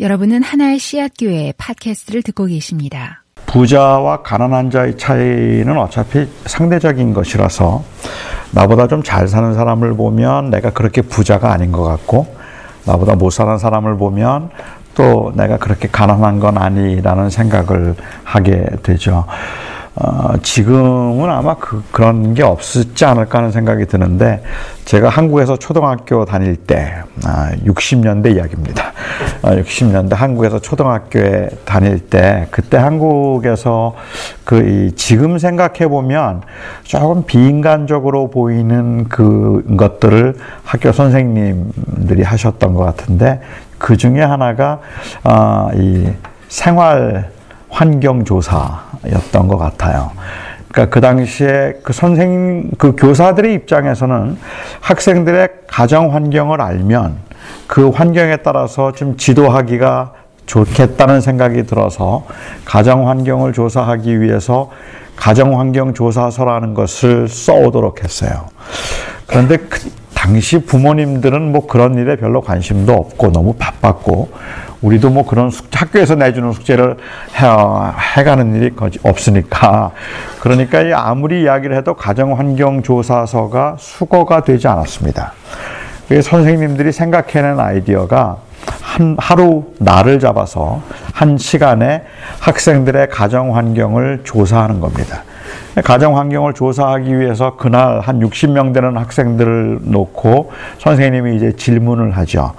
여러분은 하나의 씨앗교회 팟캐스트를 듣고 계십니다. 부자와 가난한 자의 차이는 어차피 상대적인 것이라서 나보다 좀 잘 사는 사람을 보면 내가 그렇게 부자가 아닌 것 같고, 나보다 못 사는 사람을 보면 또 내가 그렇게 가난한 건 아니라는 생각을 하게 되죠. 지금은 아마 그런 게 없었지 않을까 하는 생각이 드는데, 제가 한국에서 초등학교 다닐 때 60년대 이야기입니다. 60년대 한국에서 초등학교에 다닐 때, 그때 한국에서 지금 생각해 보면 조금 비인간적으로 보이는 것들을 학교 선생님들이 하셨던 것 같은데, 그 중에 하나가 이 생활 환경조사였던 것 같아요. 그러니까 그 당시에 교사들의 입장에서는 학생들의 가정 환경을 알면 그 환경에 따라서 좀 지도하기가 좋겠다는 생각이 들어서 가정 환경을 조사하기 위해서 가정 환경 조사서라는 것을 써오도록 했어요. 그런데 당시 부모님들은 뭐 그런 일에 별로 관심도 없고 너무 바빴고, 우리도 뭐 그런 학교에서 내주는 숙제를 해가는 일이 없으니까, 그러니까 아무리 이야기를 해도 가정환경조사서가 수거가 되지 않았습니다. 선생님들이 생각해낸 아이디어가 하루 날을 잡아서 한 시간에 학생들의 가정환경을 조사하는 겁니다. 가정환경을 조사하기 위해서 그날 한 60명 되는 학생들을 놓고 선생님이 이제 질문을 하죠.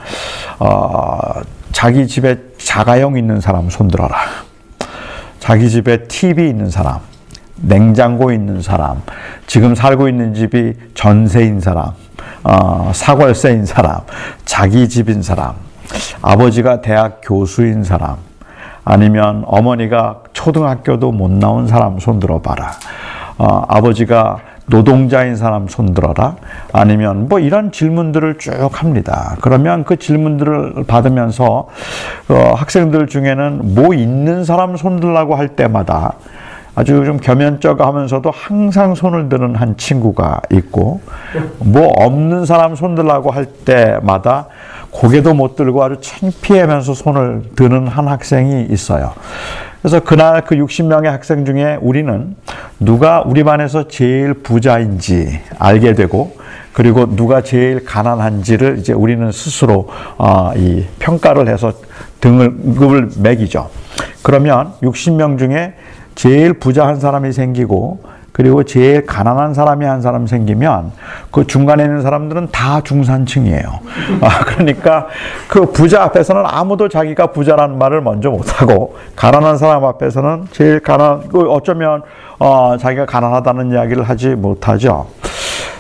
자기 집에 자가용 있는 사람 손들어라. 자기 집에 TV 있는 사람, 냉장고 있는 사람, 지금 살고 있는 집이 전세인 사람, 사월세인 사람, 자기 집인 사람, 아버지가 대학 교수인 사람, 아니면 어머니가 초등학교도 못 나온 사람 손들어봐라. 아버지가 노동자인 사람 손들어라. 아니면 뭐 이런 질문들을 쭉 합니다. 그러면 그 질문들을 받으면서 학생들 중에는 뭐 있는 사람 손들라고 할 때마다 아주 좀 겸연쩍하면서도 항상 손을 드는 한 친구가 있고, 뭐 없는 사람 손들라고 할 때마다 고개도 못 들고 아주 창피하면서 손을 드는 한 학생이 있어요. 그래서 그날 그 60명의 학생 중에 우리는 누가 우리 반에서 제일 부자인지 알게 되고, 그리고 누가 제일 가난한지를 이제 우리는 스스로 이 평가를 해서 등급을 매기죠. 그러면 60명 중에 제일 부자 한 사람이 생기고, 그리고 제일 가난한 사람이 한 사람 생기면 그 중간에 있는 사람들은 다 중산층이에요. 그러니까 그 부자 앞에서는 아무도 자기가 부자라는 말을 먼저 못하고, 가난한 사람 앞에서는 제일 어쩌면 자기가 가난하다는 이야기를 하지 못하죠.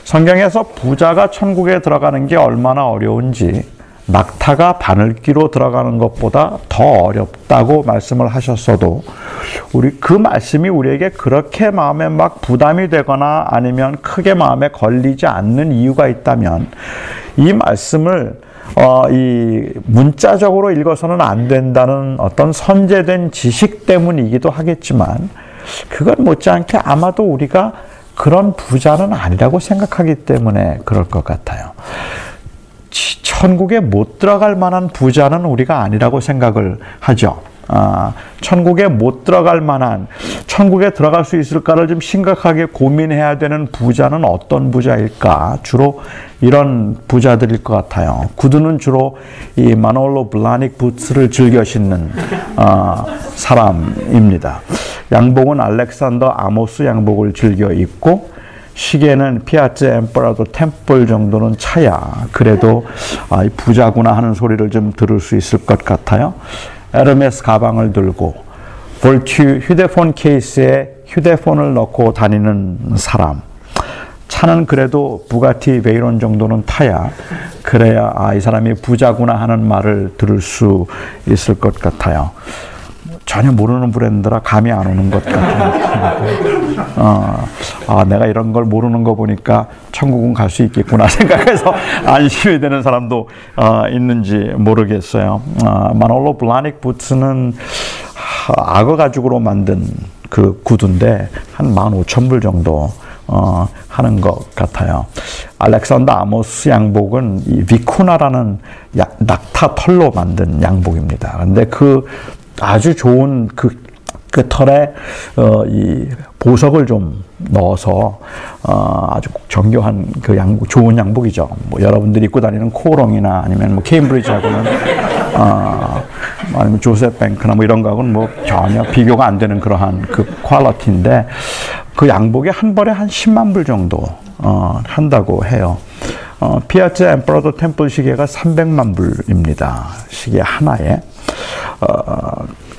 성경에서 부자가 천국에 들어가는 게 얼마나 어려운지, 낙타가 바늘귀로 들어가는 것보다 더 어렵다고 말씀을 하셨어도, 그 말씀이 우리에게 그렇게 마음에 막 부담이 되거나 아니면 크게 마음에 걸리지 않는 이유가 있다면, 이 말씀을 이 문자적으로 읽어서는 안 된다는 어떤 선제된 지식 때문이기도 하겠지만, 그건 못지않게 아마도 우리가 그런 부자는 아니라고 생각하기 때문에 그럴 것 같아요. 천국에 못 들어갈 만한 부자는 우리가 아니라고 생각을 하죠. 천국에 못 들어갈 만한, 천국에 들어갈 수 있을까를 좀 심각하게 고민해야 되는 부자는 어떤 부자일까? 주로 이런 부자들일 것 같아요. 구두는 주로 이 마놀로 블라닉 부츠를 즐겨 신는 사람입니다. 양복은 알렉산더 아모스 양복을 즐겨 입고, 시계는 피아제 엠퍼라도 템플 정도는 차야 그래도 부자구나 하는 소리를 좀 들을 수 있을 것 같아요. 에르메스 가방을 들고, 볼튜 휴대폰 케이스에 휴대폰을 넣고 다니는 사람. 차는 그래도 부가티 베이롱 정도는 타야 그래야 이 사람이 부자구나 하는 말을 들을 수 있을 것 같아요. 전혀 모르는 브랜드라 감이 안 오는 것 같아요. 내가 이런 걸 모르는 거 보니까 천국은 갈 수 있겠구나 생각해서 안심이 되는 사람도 있는지 모르겠어요. 마놀로 블라닉 부츠는 악어 가죽으로 만든 그 구두인데 한 15,000불 정도 하는 것 같아요. 알렉산더 아모스 양복은 이 위쿠나라는 낙타 털로 만든 양복입니다. 그런데 그 아주 좋은 그 털에 이 보석을 좀 넣어서 아주 정교한 그 양복, 좋은 양복이죠. 뭐 여러분들이 입고 다니는 코롱이나 아니면 뭐 케임브리지하고는 아니면 조셉 뱅크나 뭐 이런 거하고는 뭐 전혀 비교가 안 되는 그러한 그 퀄리티인데, 그 양복이 한 벌에 한 10만 불 정도 한다고 해요. 피아제 엠퍼라도 템플 시계가 300만 불입니다. 시계 하나에.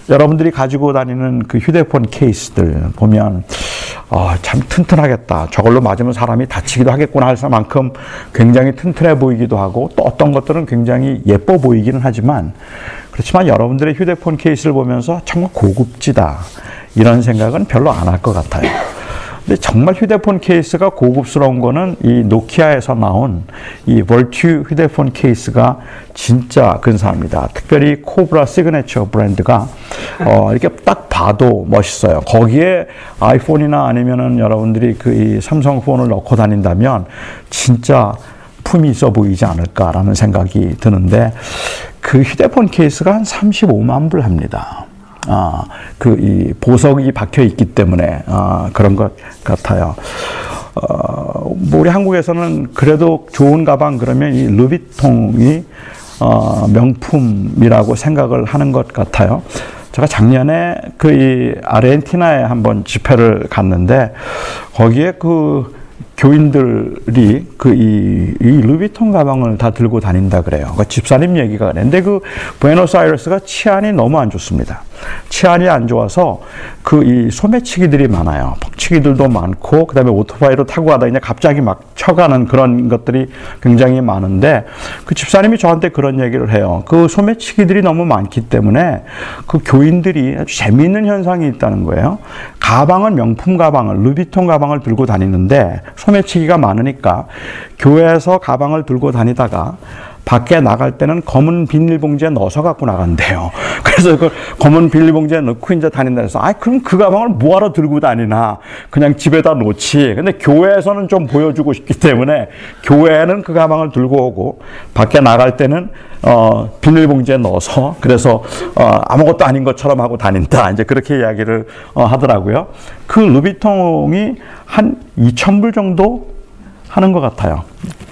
여러분들이 가지고 다니는 그 휴대폰 케이스들 보면 참 튼튼하겠다, 저걸로 맞으면 사람이 다치기도 하겠구나 할 만큼 굉장히 튼튼해 보이기도 하고, 또 어떤 것들은 굉장히 예뻐 보이기는 하지만, 그렇지만 여러분들의 휴대폰 케이스를 보면서 정말 고급지다 이런 생각은 별로 안 할 것 같아요. 근데 정말 휴대폰 케이스가 고급스러운 거는 이 노키아에서 나온 이 월튜 휴대폰 케이스가 진짜 근사합니다. 특별히 코브라 시그네처 브랜드가 이렇게 딱 봐도 멋있어요. 거기에 아이폰이나 아니면은 여러분들이 그 이 삼성폰을 넣고 다닌다면 진짜 품이 있어 보이지 않을까라는 생각이 드는데, 그 휴대폰 케이스가 한 35만 불 합니다. 이 보석이 박혀 있기 때문에, 그런 것 같아요. 뭐 우리 한국에서는 그래도 좋은 가방 그러면 이 루이비통이, 명품이라고 생각을 하는 것 같아요. 제가 작년에 그 이 아르헨티나에 한번 집회를 갔는데, 거기에 그 교인들이 그 이 루이비통 가방을 다 들고 다닌다 그래요. 그러니까 집사님 얘기가 그랬는데, 그 부에노스아이레스가 치안이 너무 안 좋습니다. 치안이 안 좋아서 그 이 소매치기들이 많아요. 퍽치기들도 많고, 그다음에 오토바이로 타고 가다 이제 갑자기 막 쳐가는 그런 것들이 굉장히 많은데, 그 집사님이 저한테 그런 얘기를 해요. 그 소매치기들이 너무 많기 때문에 그 교인들이 아주 재미있는 현상이 있다는 거예요. 가방은 명품 가방을, 루이비통 가방을 들고 다니는데 소매치기가 많으니까 교회에서 가방을 들고 다니다가 밖에 나갈 때는 검은 비닐봉지에 넣어서 갖고 나간대요. 그래서 그 검은 비닐봉지에 넣고 이제 다닌다 해서, 아, 그럼 그 가방을 뭐하러 들고 다니나, 그냥 집에다 놓지. 근데 교회에서는 좀 보여주고 싶기 때문에 교회에는 그 가방을 들고 오고, 밖에 나갈 때는 비닐봉지에 넣어서, 그래서 아무것도 아닌 것처럼 하고 다닌다, 이제 그렇게 이야기를 하더라고요. 그 루이비통이 한 2,000불 정도 하는 것 같아요.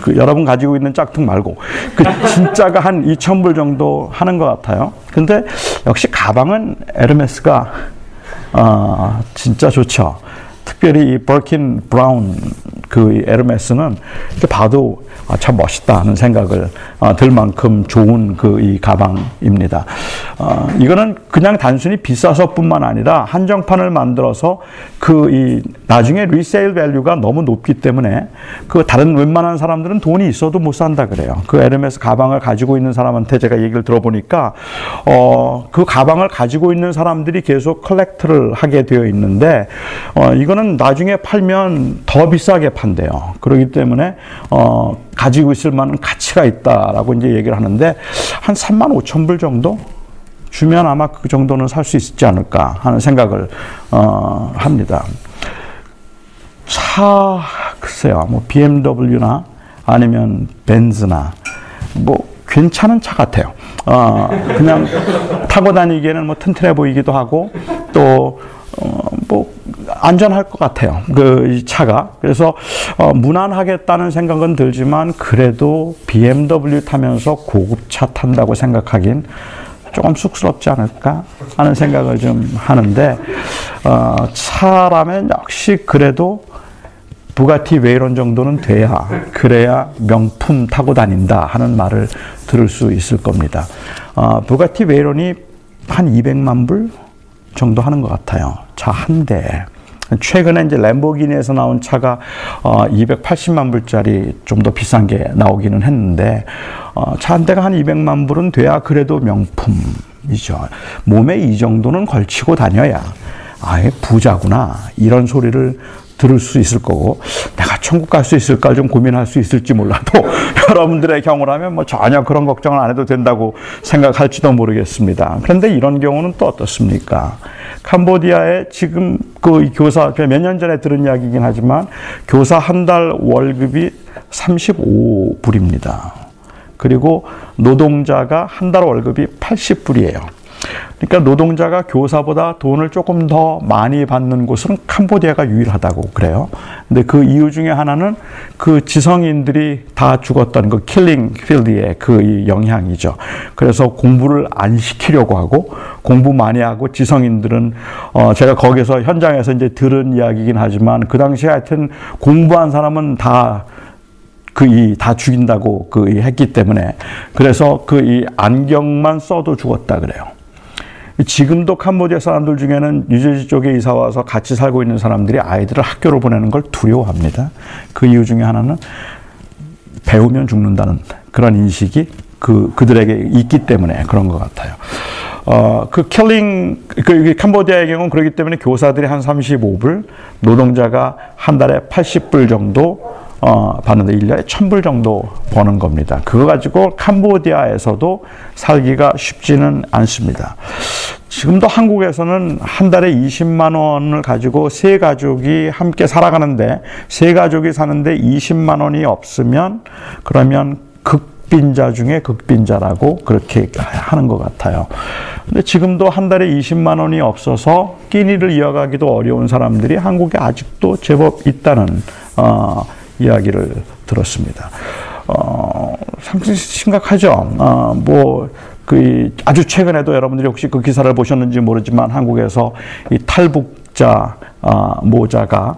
그 여러분 가지고 있는 짝퉁 말고 그 진짜가 한 2,000불 정도 하는 것 같아요. 근데 역시 가방은 에르메스가 진짜 좋죠. 특별히 이 버킨 브라운 그 에르메스는 봐도 참 멋있다 하는 생각을 들 만큼 좋은 그 이 가방입니다. 이거는 그냥 단순히 비싸서뿐만 아니라 한정판을 만들어서 그 이 나중에 리세일 밸류가 너무 높기 때문에 그 다른 웬만한 사람들은 돈이 있어도 못 산다 그래요. 그 에르메스 가방을 가지고 있는 사람한테 제가 얘기를 들어보니까 그 가방을 가지고 있는 사람들이 계속 컬렉트를 하게 되어 있는데, 이거는 나중에 팔면 더 비싸게 판대요. 그렇기 때문에 가지고 있을 만한 가치가 있다라고 이제 얘기를 하는데, 한 35,000불 정도 주면 아마 그 정도는 살 수 있지 않을까 하는 생각을 합니다. 글쎄요, 뭐 BMW나 아니면 벤츠나 뭐 괜찮은 차 같아요. 그냥 타고 다니기에는 뭐 튼튼해 보이기도 하고, 또 뭐 안전할 것 같아요, 그 이 차가. 그래서 무난하겠다는 생각은 들지만, 그래도 BMW 타면서 고급차 탄다고 생각하긴 조금 쑥스럽지 않을까 하는 생각을 좀 하는데, 차라면 역시 그래도 부가티 베이롱 정도는 돼야, 그래야 명품 타고 다닌다 하는 말을 들을 수 있을 겁니다. 부가티 베이롱이 한 200만 불 정도 하는 것 같아요. 차 한 대에. 최근에 이제 램보르기니에서 나온 차가 280만 불짜리 좀 더 비싼 게 나오기는 했는데, 차 한 대가 한 200만 불은 돼야 그래도 명품이죠. 몸에 이 정도는 걸치고 다녀야 아예 부자구나 이런 소리를 들을 수 있을 거고, 내가 천국 갈 수 있을까 좀 고민할 수 있을지 몰라도 여러분들의 경우라면 뭐 전혀 그런 걱정을 안 해도 된다고 생각할지도 모르겠습니다. 그런데 이런 경우는 또 어떻습니까? 캄보디아에 지금 그 교사, 몇 년 전에 들은 이야기이긴 하지만 교사 한 달 월급이 35불입니다. 그리고 노동자가 한 달 월급이 80불이에요. 그러니까 노동자가 교사보다 돈을 조금 더 많이 받는 곳은 캄보디아가 유일하다고 그래요. 근데 그 이유 중에 하나는 그 지성인들이 다 죽었던 그 킬링 필드의 그 영향이죠. 그래서 공부를 안 시키려고 하고, 공부 많이 하고, 지성인들은 제가 거기서 현장에서 이제 들은 이야기이긴 하지만 그 당시에 하여튼 공부한 사람은 다 다 죽인다고 했기 때문에, 그래서 안경만 써도 죽었다 그래요. 지금도 캄보디아 사람들 중에는 뉴저지 쪽에 이사 와서 같이 살고 있는 사람들이 아이들을 학교로 보내는 걸 두려워합니다. 그 이유 중에 하나는 배우면 죽는다는 그런 인식이 그들에게 있기 때문에 그런 것 같아요. 캄보디아의 경우는 그렇기 때문에 교사들이 한 35불, 노동자가 한 달에 80불 정도 받는데 1년에 1000불 정도 버는 겁니다. 그거 가지고 캄보디아에서도 살기가 쉽지는 않습니다. 지금도 한국에서는 한 달에 20만 원을 가지고 세 가족이 함께 살아가는데, 세 가족이 사는데 20만 원이 없으면 그러면 극빈자 중에 극빈자라고 그렇게 하는 것 같아요. 근데 지금도 한 달에 20만 원이 없어서 끼니를 이어가기도 어려운 사람들이 한국에 아직도 제법 있다는 이야기를 들었습니다. 상당히 심각하죠. 아주 최근에도 여러분들이 혹시 그 기사를 보셨는지 모르지만 한국에서 이 탈북자 모자가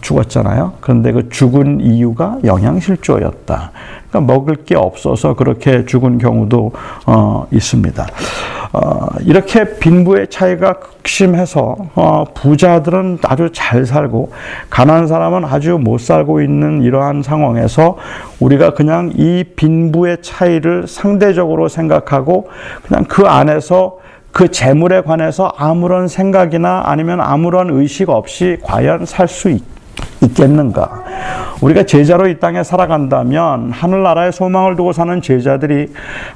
죽었잖아요. 그런데 그 죽은 이유가 영양실조였다. 그러니까 먹을 게 없어서 그렇게 죽은 경우도 있습니다. 이렇게 빈부의 차이가 극심해서 부자들은 아주 잘 살고 가난한 사람은 아주 못 살고 있는 이러한 상황에서 우리가 그냥 이 빈부의 차이를 상대적으로 생각하고 그냥 그 안에서 그 재물에 관해서 아무런 생각이나 아니면 아무런 의식 없이 과연 살 수 있겠는가? 우리가 제자로 이 땅에 살아간다면 하늘나라에 소망을 두고 사는 제자들이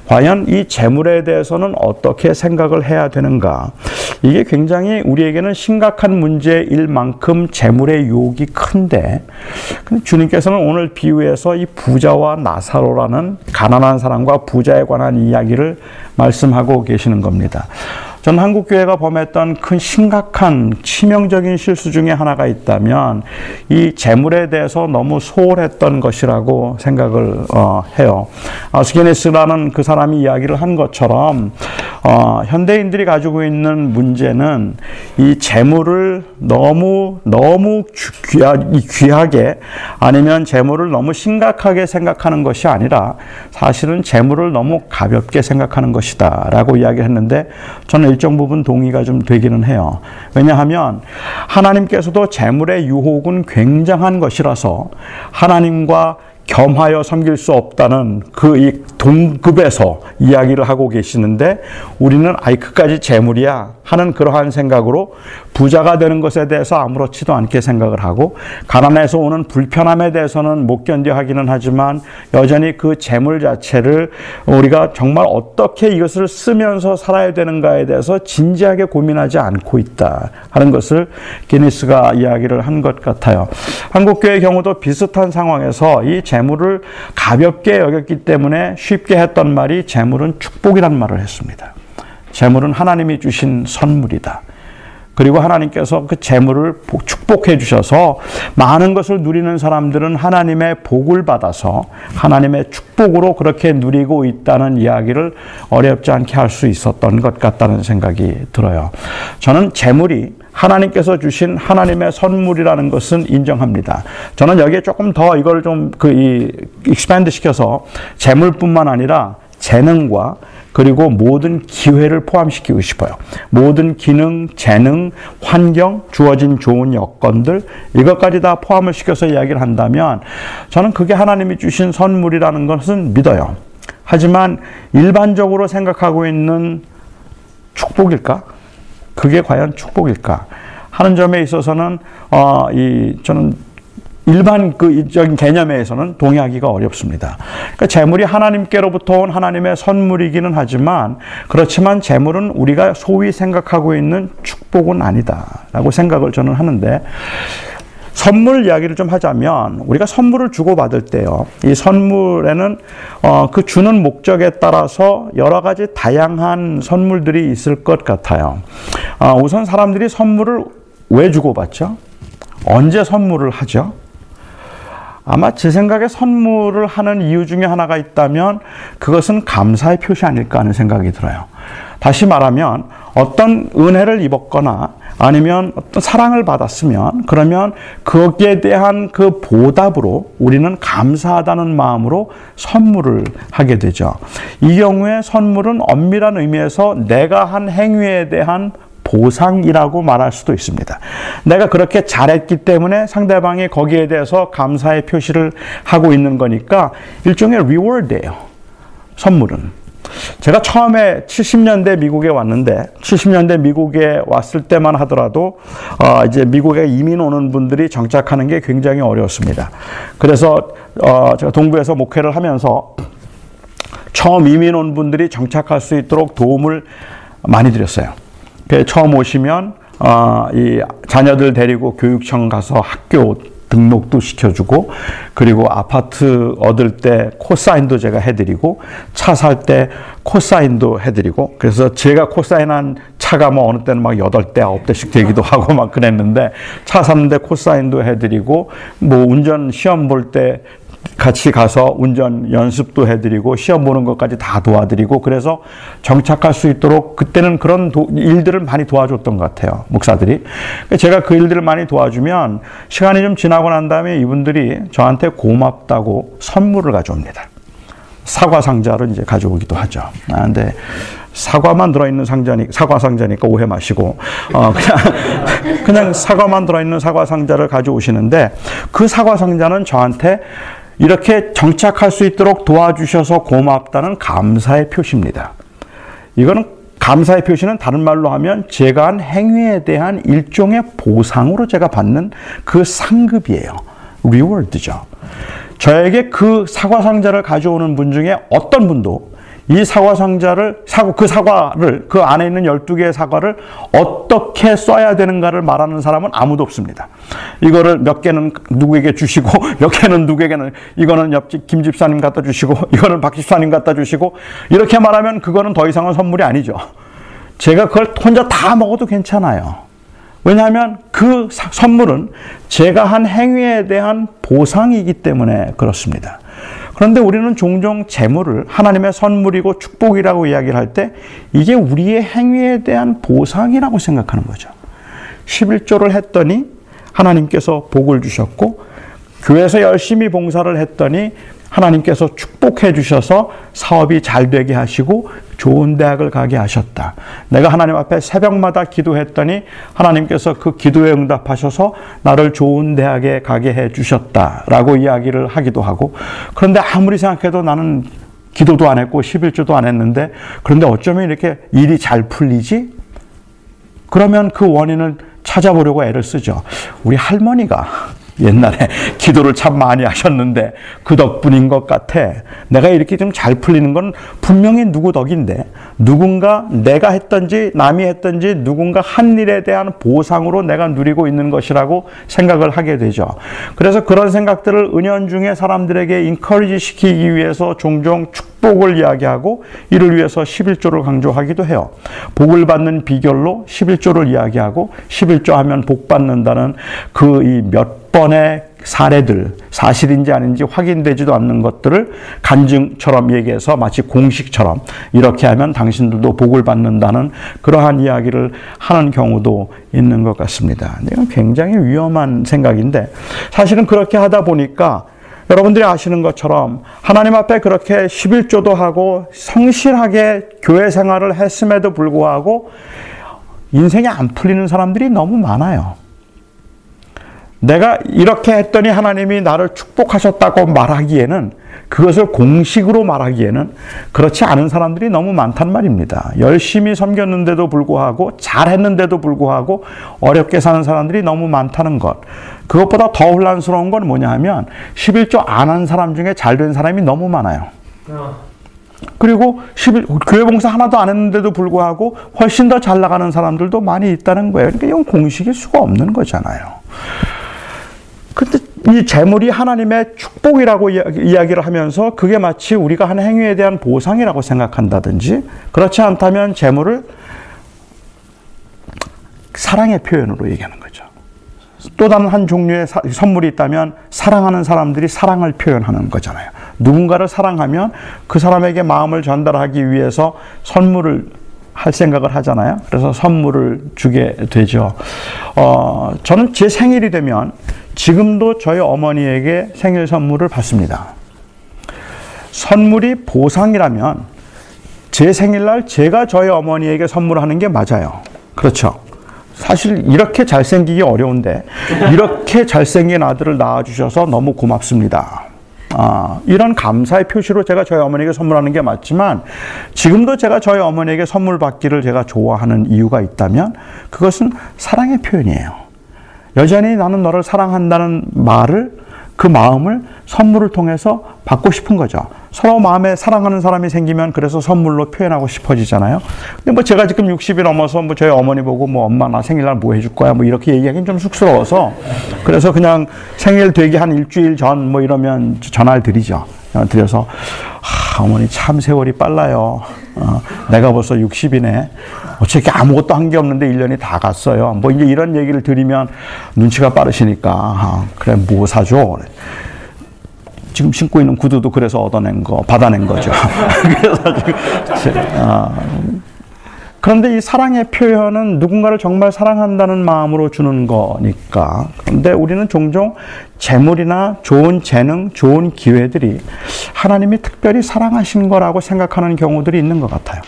과연 이 재물에 대해서는 어떻게 생각을 해야 되는가? 이게 굉장히 우리에게는 심각한 문제일 만큼 재물의 유혹이 큰데, 근데 주님께서는 오늘 비유에서 이 부자와 나사로라는 가난한 사람과 부자에 관한 이야기를 말씀하고 계시는 겁니다. 전 한국교회가 범했던 큰 심각한 치명적인 실수 중에 하나가 있다면 이 재물에 대해서 너무 소홀했던 것이라고 생각을 해요. 아스케네스라는 그 사람이 이야기를 한 것처럼 현대인들이 가지고 있는 문제는 이 재물을 너무 귀하게 아니면 재물을 너무 심각하게 생각하는 것이 아니라 사실은 재물을 너무 가볍게 생각하는 것이다 라고 이야기를 했는데, 저는 일정 부분 동의가 좀 되기는 해요. 왜냐하면 하나님께서도 재물의 유혹은 굉장한 것이라서 하나님과 겸하여 섬길 수 없다는 그 동급에서 이야기를 하고 계시는데, 우리는 그까지 재물이야 하는 그러한 생각으로 부자가 되는 것에 대해서 아무렇지도 않게 생각을 하고, 가난에서 오는 불편함에 대해서는 못 견뎌 하기는 하지만 여전히 그 재물 자체를 우리가 정말 어떻게 이것을 쓰면서 살아야 되는가에 대해서 진지하게 고민하지 않고 있다 하는 것을 기니스가 이야기를 한 것 같아요. 한국교회의 경우도 비슷한 상황에서 이 재물을 가볍게 여겼기 때문에 쉽게 했던 말이 재물은 축복이란 말을 했습니다. 재물은 하나님이 주신 선물이다. 그리고 하나님께서 그 재물을 축복해 주셔서 많은 것을 누리는 사람들은 하나님의 복을 받아서 하나님의 축복으로 그렇게 누리고 있다는 이야기를 어렵지 않게 할 수 있었던 것 같다는 생각이 들어요. 저는 재물이 하나님께서 주신 하나님의 선물이라는 것은 인정합니다. 저는 여기에 조금 더 이걸 좀 익스팬드 시켜서 재물뿐만 아니라 재능과 그리고 모든 기회를 포함시키고 싶어요. 모든 기능, 재능, 환경, 주어진 좋은 여건들, 이것까지 다 포함을 시켜서 이야기를 한다면 저는 그게 하나님이 주신 선물이라는 것은 믿어요. 하지만 일반적으로 생각하고 있는 축복일까? 그게 과연 축복일까 하는 점에 있어서는 저는 일반 그적인 개념에서는 동의하기가 어렵습니다. 그러니까 재물이 하나님께로부터 온 하나님의 선물이기는 하지만 그렇지만 재물은 우리가 소위 생각하고 있는 축복은 아니다라고 생각을 저는 하는데, 선물 이야기를 좀 하자면 우리가 선물을 주고받을 때요, 이 선물에는 그 주는 목적에 따라서 여러 가지 다양한 선물들이 있을 것 같아요. 우선 사람들이 선물을 왜 주고받죠? 언제 선물을 하죠? 아마 제 생각에 선물을 하는 이유 중에 하나가 있다면 그것은 감사의 표시 아닐까 하는 생각이 들어요. 다시 말하면 어떤 은혜를 입었거나 아니면 어떤 사랑을 받았으면 그러면 거기에 대한 그 보답으로 우리는 감사하다는 마음으로 선물을 하게 되죠. 이 경우에 선물은 엄밀한 의미에서 내가 한 행위에 대한 보상이라고 말할 수도 있습니다. 내가 그렇게 잘했기 때문에 상대방이 거기에 대해서 감사의 표시를 하고 있는 거니까 일종의 리워드예요, 선물은. 제가 처음에 70년대 미국에 왔는데, 70년대 미국에 왔을 때만 하더라도 이제 미국에 이민 오는 분들이 정착하는 게 굉장히 어려웠습니다. 그래서 제가 동부에서 목회를 하면서 처음 이민 온 분들이 정착할 수 있도록 도움을 많이 드렸어요. 처음 오시면 이 자녀들 데리고 교육청 가서 학교 등록도 시켜주고, 그리고 아파트 얻을 때 코사인도 제가 해드리고, 차 살 때 코사인도 해드리고, 그래서 제가 코사인한 차가 뭐 어느 때는 막 8대, 9대씩 되기도 하고 막 그랬는데, 차 샀는데 코사인도 해드리고, 뭐 운전 시험 볼 때 같이 가서 운전 연습도 해드리고 시험 보는 것까지 다 도와드리고, 그래서 정착할 수 있도록 그때는 그런 일들을 많이 도와줬던 것 같아요, 목사들이. 제가 그 일들을 많이 도와주면 시간이 좀 지나고 난 다음에 이분들이 저한테 고맙다고 선물을 가져옵니다. 사과 상자를 이제 가져오기도 하죠. 근데 사과만 들어있는 사과 상자니까 오해 마시고, 그냥 사과만 들어있는 사과 상자를 가져오시는데, 그 사과 상자는 저한테 이렇게 정착할 수 있도록 도와주셔서 고맙다는 감사의 표시입니다. 이거는 감사의 표시는 다른 말로 하면 제가 한 행위에 대한 일종의 보상으로 제가 받는 그 상급이에요. 리워드죠. 저에게 그 사과 상자를 가져오는 분 중에 어떤 분도 이 사과 상자를 그 안에 있는 12개의 사과를 어떻게 써야 되는가를 말하는 사람은 아무도 없습니다. 이거를 몇 개는 누구에게 주시고, 몇 개는 누구에게는, 이거는 옆집 김 집사님 갖다 주시고, 이거는 박 집사님 갖다 주시고, 이렇게 말하면 그거는 더 이상은 선물이 아니죠. 제가 그걸 혼자 다 먹어도 괜찮아요. 왜냐하면 그 선물은 제가 한 행위에 대한 보상이기 때문에 그렇습니다. 그런데 우리는 종종 재물을 하나님의 선물이고 축복이라고 이야기를 할 때 이게 우리의 행위에 대한 보상이라고 생각하는 거죠. 11조를 했더니 하나님께서 복을 주셨고, 교회에서 열심히 봉사를 했더니 하나님께서 축복해 주셔서 사업이 잘 되게 하시고 좋은 대학을 가게 하셨다. 내가 하나님 앞에 새벽마다 기도했더니 하나님께서 그 기도에 응답하셔서 나를 좋은 대학에 가게 해 주셨다라고 이야기를 하기도 하고, 그런데 아무리 생각해도 나는 기도도 안 했고 11조도 안 했는데 그런데 어쩌면 이렇게 일이 잘 풀리지? 그러면 그 원인을 찾아보려고 애를 쓰죠. 우리 할머니가 옛날에 기도를 참 많이 하셨는데 그 덕분인 것 같아. 내가 이렇게 좀 잘 풀리는 건 분명히 누구 덕인데, 누군가 내가 했든지 남이 했든지 누군가 한 일에 대한 보상으로 내가 누리고 있는 것이라고 생각을 하게 되죠. 그래서 그런 생각들을 은연중에 사람들에게 인커리지 시키기 위해서 종종 축복을 이야기하고, 이를 위해서 11조를 강조하기도 해요. 복을 받는 비결로 11조를 이야기하고, 11조 하면 복 받는다는 그 이 몇 번의 사례들, 사실인지 아닌지 확인되지도 않는 것들을 간증처럼 얘기해서 마치 공식처럼 이렇게 하면 당신들도 복을 받는다는 그러한 이야기를 하는 경우도 있는 것 같습니다. 이건 굉장히 위험한 생각인데, 사실은 그렇게 하다 보니까 여러분들이 아시는 것처럼 하나님 앞에 그렇게 11조도 하고 성실하게 교회 생활을 했음에도 불구하고 인생이 안 풀리는 사람들이 너무 많아요. 내가 이렇게 했더니 하나님이 나를 축복하셨다고 말하기에는, 그것을 공식으로 말하기에는 그렇지 않은 사람들이 너무 많단 말입니다. 열심히 섬겼는데도 불구하고, 잘했는데도 불구하고 어렵게 사는 사람들이 너무 많다는 것. 그것보다 더 혼란스러운 건 뭐냐 하면 11조 안 한 사람 중에 잘된 사람이 너무 많아요. 그리고 교회 봉사 하나도 안 했는데도 불구하고 훨씬 더 잘 나가는 사람들도 많이 있다는 거예요. 그러니까 이건 공식일 수가 없는 거잖아요. 근데 이 재물이 하나님의 축복이라고 이야기를 하면서 그게 마치 우리가 한 행위에 대한 보상이라고 생각한다든지, 그렇지 않다면 재물을 사랑의 표현으로 얘기하는 거죠. 또 다른 한 종류의 선물이 있다면 사랑하는 사람들이 사랑을 표현하는 거잖아요. 누군가를 사랑하면 그 사람에게 마음을 전달하기 위해서 선물을 할 생각을 하잖아요. 그래서 선물을 주게 되죠. 저는 제 생일이 되면 지금도 저희 어머니에게 생일 선물을 받습니다. 선물이 보상이라면 제 생일날 제가 저희 어머니에게 선물하는 게 맞아요. 그렇죠. 사실 이렇게 잘생기기 어려운데 이렇게 잘생긴 아들을 낳아주셔서 너무 고맙습니다. 이런 감사의 표시로 제가 저희 어머니에게 선물하는 게 맞지만, 지금도 제가 저희 어머니에게 선물 받기를 제가 좋아하는 이유가 있다면 그것은 사랑의 표현이에요. 여전히 나는 너를 사랑한다는 말을, 그 마음을 선물을 통해서 받고 싶은 거죠. 서로 마음에 사랑하는 사람이 생기면 그래서 선물로 표현하고 싶어지잖아요. 근데 뭐 제가 지금 60이 넘어서 저희 어머니 보고 엄마 나 생일날 뭐 해줄 거야 이렇게 얘기하기는 좀 쑥스러워서, 그래서 그냥 생일 되기 한 일주일 전 이러면 전화를 드리죠. 드려서 어머니 참 세월이 빨라요. 내가 벌써 60이네. 어차피 아무것도 한 게 없는데 1년이 다 갔어요. 이제 이런 얘기를 드리면 눈치가 빠르시니까 그래 뭐 사줘? 지금 신고 있는 구두도 그래서 얻어낸 거, 받아낸 거죠. 그래서 지금, 그런데 이 사랑의 표현은 누군가를 정말 사랑한다는 마음으로 주는 거니까. 그런데 우리는 종종 재물이나 좋은 재능, 좋은 기회들이 하나님이 특별히 사랑하신 거라고 생각하는 경우들이 있는 것 같아요.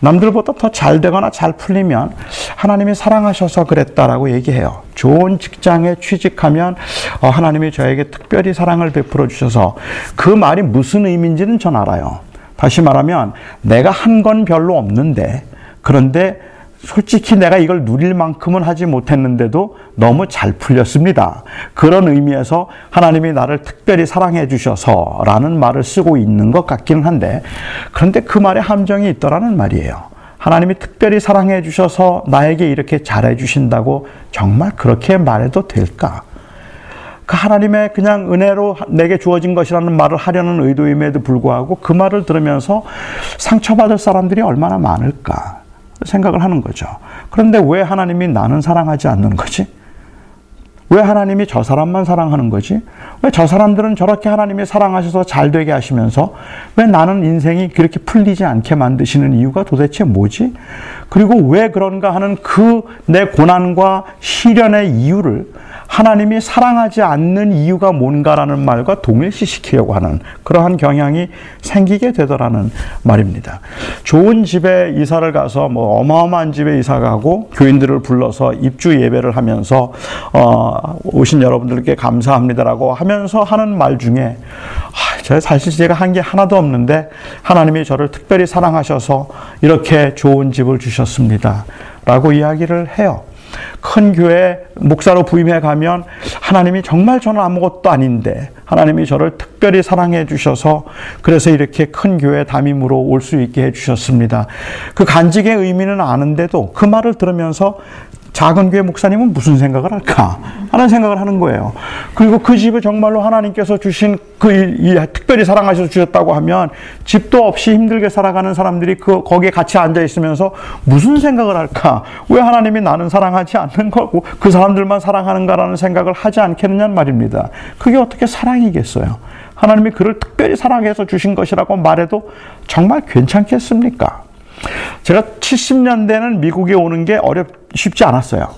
남들보다 더 잘 되거나 잘 풀리면 하나님이 사랑하셔서 그랬다라고 얘기해요. 좋은 직장에 취직하면 하나님이 저에게 특별히 사랑을 베풀어 주셔서, 그 말이 무슨 의미인지는 전 알아요. 다시 말하면 내가 한 건 별로 없는데, 그런데 솔직히 내가 이걸 누릴 만큼은 하지 못했는데도 너무 잘 풀렸습니다. 그런 의미에서 하나님이 나를 특별히 사랑해 주셔서 라는 말을 쓰고 있는 것 같기는 한데, 그런데 그 말에 함정이 있더라는 말이에요. 하나님이 특별히 사랑해 주셔서 나에게 이렇게 잘해 주신다고 정말 그렇게 말해도 될까? 그 하나님의 그냥 은혜로 내게 주어진 것이라는 말을 하려는 의도임에도 불구하고 그 말을 들으면서 상처받을 사람들이 얼마나 많을까 생각을 하는 거죠. 그런데 왜 하나님이 나는 사랑하지 않는 거지? 왜 하나님이 저 사람만 사랑하는 거지? 왜 저 사람들은 저렇게 하나님이 사랑하셔서 잘 되게 하시면서 왜 나는 인생이 그렇게 풀리지 않게 만드시는 이유가 도대체 뭐지? 그리고 왜 그런가 하는 그 내 고난과 시련의 이유를 하나님이 사랑하지 않는 이유가 뭔가라는 말과 동일시시키려고 하는 그러한 경향이 생기게 되더라는 말입니다. 좋은 집에 이사를 가서 어마어마한 집에 이사 가고 교인들을 불러서 입주 예배를 하면서 오신 여러분들께 감사합니다라고 하면서 하는 말 중에 사실 제가 한 게 하나도 없는데 하나님이 저를 특별히 사랑하셔서 이렇게 좋은 집을 주셨습니다 라고 이야기를 해요. 큰 교회 목사로 부임해 가면 하나님이 정말 저는 아무것도 아닌데 하나님이 저를 특별히 사랑해 주셔서 그래서 이렇게 큰 교회 담임으로 올 수 있게 해 주셨습니다. 그 간직의 의미는 아는데도 그 말을 들으면서 작은 교회 목사님은 무슨 생각을 할까 하는 생각을 하는 거예요. 그리고 그 집을 정말로 하나님께서 주신 특별히 사랑하셔서 주셨다고 하면 집도 없이 힘들게 살아가는 사람들이 거기에 같이 앉아 있으면서 무슨 생각을 할까? 왜 하나님이 나는 사랑하지 않는 거고 그 사람들만 사랑하는가라는 생각을 하지 않겠느냐는 말입니다. 그게 어떻게 사랑이겠어요? 하나님이 그를 특별히 사랑해서 주신 것이라고 말해도 정말 괜찮겠습니까? 제가 70년대는 미국에 오는 게 쉽지 않았어요.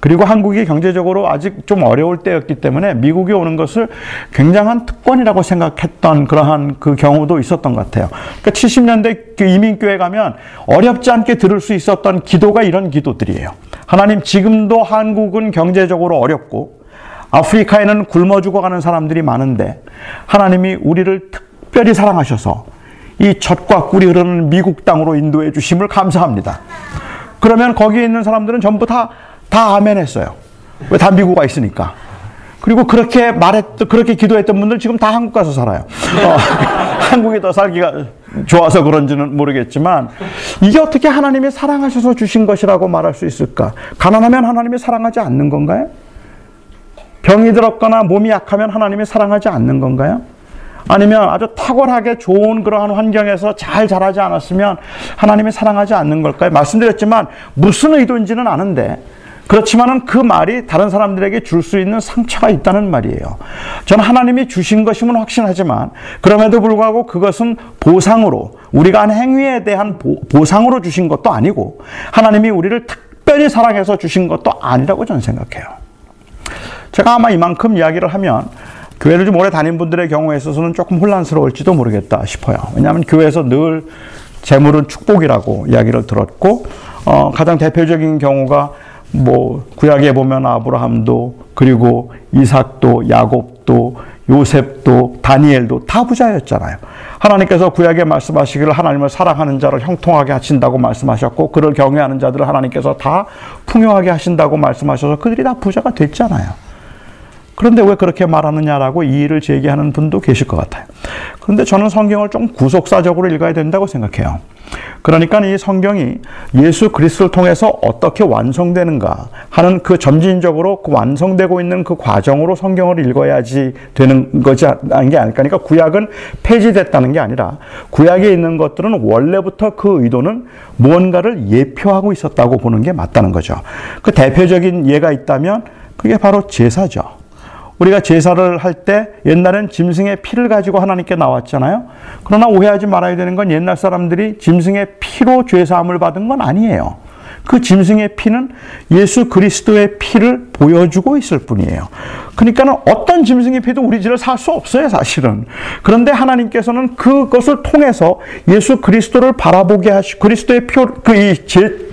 그리고 한국이 경제적으로 아직 좀 어려울 때였기 때문에 미국에 오는 것을 굉장한 특권이라고 생각했던 그러한 그 경우도 있었던 것 같아요. 그러니까 70년대 이민교회 가면 어렵지 않게 들을 수 있었던 기도가 이런 기도들이에요. 하나님, 지금도 한국은 경제적으로 어렵고 아프리카에는 굶어 죽어가는 사람들이 많은데 하나님이 우리를 특별히 사랑하셔서 이 젖과 꿀이 흐르는 미국 땅으로 인도해 주심을 감사합니다. 그러면 거기에 있는 사람들은 전부 다 아멘했어요. 왜? 다 미국가 있으니까. 그리고 그렇게 기도했던 분들 지금 다 한국 가서 살아요. 한국이 더 살기가 좋아서 그런지는 모르겠지만, 이게 어떻게 하나님이 사랑하셔서 주신 것이라고 말할 수 있을까? 가난하면 하나님이 사랑하지 않는 건가요? 병이 들었거나 몸이 약하면 하나님이 사랑하지 않는 건가요? 아니면 아주 탁월하게 좋은 그러한 환경에서 잘 자라지 않았으면 하나님이 사랑하지 않는 걸까요? 말씀드렸지만 무슨 의도인지는 아는데, 그렇지만은 그 말이 다른 사람들에게 줄 수 있는 상처가 있다는 말이에요. 저는 하나님이 주신 것임은 확신하지만 그럼에도 불구하고 그것은 보상으로, 우리가 한 행위에 대한 보상으로 주신 것도 아니고 하나님이 우리를 특별히 사랑해서 주신 것도 아니라고 저는 생각해요. 제가 아마 이만큼 이야기를 하면 교회를 좀 오래 다닌 분들의 경우에 있어서는 조금 혼란스러울지도 모르겠다 싶어요. 왜냐하면 교회에서 늘 재물은 축복이라고 이야기를 들었고, 가장 대표적인 경우가 구약에 보면 아브라함도, 그리고 이삭도, 야곱도, 요셉도, 다니엘도 다 부자였잖아요. 하나님께서 구약에 말씀하시기를 하나님을 사랑하는 자를 형통하게 하신다고 말씀하셨고, 그를 경외하는 자들을 하나님께서 다 풍요하게 하신다고 말씀하셔서 그들이 다 부자가 됐잖아요. 그런데 왜 그렇게 말하느냐라고 이의를 제기하는 분도 계실 것 같아요. 그런데 저는 성경을 좀 구속사적으로 읽어야 된다고 생각해요. 그러니까 이 성경이 예수 그리스도를 통해서 어떻게 완성되는가 하는 그 점진적으로 완성되고 있는 그 과정으로 성경을 읽어야지 되는 것이 아닌 게 아닐까. 그러니까 구약은 폐지됐다는 게 아니라 구약에 있는 것들은 원래부터 그 의도는 무언가를 예표하고 있었다고 보는 게 맞다는 거죠. 그 대표적인 예가 있다면 그게 바로 제사죠. 우리가 제사를 할 때 옛날엔 짐승의 피를 가지고 하나님께 나왔잖아요. 그러나 오해하지 말아야 되는 건 옛날 사람들이 짐승의 피로 죄사함을 받은 건 아니에요. 그 짐승의 피는 예수 그리스도의 피를 보여주고 있을 뿐이에요. 그러니까 어떤 짐승의 피도 우리 죄를 살 수 없어요, 사실은. 그런데 하나님께서는 그것을 통해서 예수 그리스도를 바라보게 하시고, 그리스도의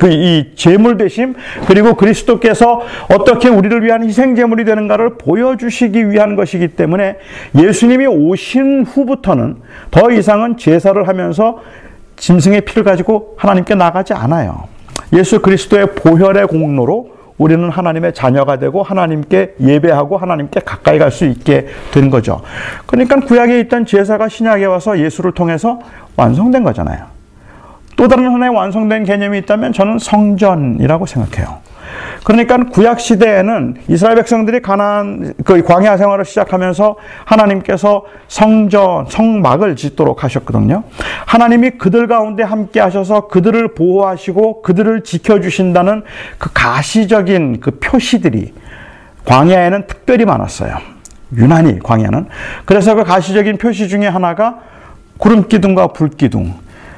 이 제물 대심, 그리고 그리스도께서 어떻게 우리를 위한 희생제물이 되는가를 보여주시기 위한 것이기 때문에 예수님이 오신 후부터는 더 이상은 제사를 하면서 짐승의 피를 가지고 하나님께 나가지 않아요. 예수 그리스도의 보혈의 공로로 우리는 하나님의 자녀가 되고 하나님께 예배하고 하나님께 가까이 갈 수 있게 된 거죠. 그러니까 구약에 있던 제사가 신약에 와서 예수를 통해서 완성된 거잖아요. 또 다른 하나의 완성된 개념이 있다면 저는 성전이라고 생각해요. 그러니까 구약 시대에는 이스라엘 백성들이 가나안 그 광야 생활을 시작하면서 하나님께서 성막을 짓도록 하셨거든요. 하나님이 그들 가운데 함께 하셔서 그들을 보호하시고 그들을 지켜주신다는 그 가시적인 그 표시들이 광야에는 특별히 많았어요. 유난히 광야는. 그래서 그 가시적인 표시 중에 하나가 구름기둥과 불기둥.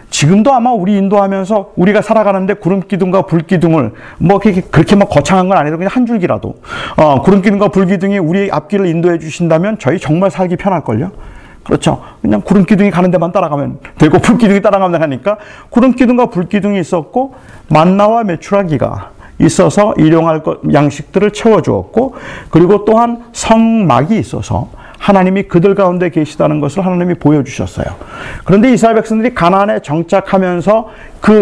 지금도 아마 우리 인도하면서 우리가 살아가는데 구름기둥과 불기둥을 그렇게 거창한 건 아니더라도 그냥 한 줄기라도 구름기둥과 불기둥이 우리 앞길을 인도해 주신다면 저희 정말 살기 편할걸요? 그렇죠. 그냥 구름기둥이 가는 데만 따라가면 되고 불기둥이 따라가면 하니까 구름기둥과 불기둥이 있었고, 만나와 메추라기가 있어서 일용할 양식들을 채워주었고, 그리고 또한 성막이 있어서 하나님이 그들 가운데 계시다는 것을 하나님이 보여주셨어요. 그런데 이스라엘 백성들이 가나안에 정착하면서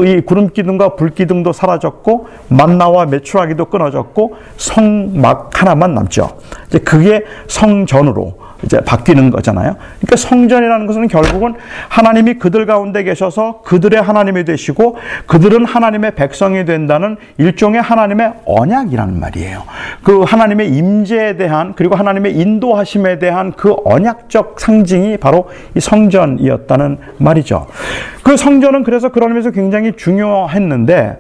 이 구름기둥과 불기둥도 사라졌고, 만나와 메추라기도 끊어졌고, 성막 하나만 남죠. 이제 그게 성전으로 이제 바뀌는 거잖아요. 그러니까 성전이라는 것은 결국은 하나님이 그들 가운데 계셔서 그들의 하나님이 되시고 그들은 하나님의 백성이 된다는 일종의 하나님의 언약이라는 말이에요. 그 하나님의 임재에 대한, 그리고 하나님의 인도하심에 대한 그 언약적 상징이 바로 이 성전이었다는 말이죠. 그 성전은 그래서 그런 의미에서 굉장히 중요했는데,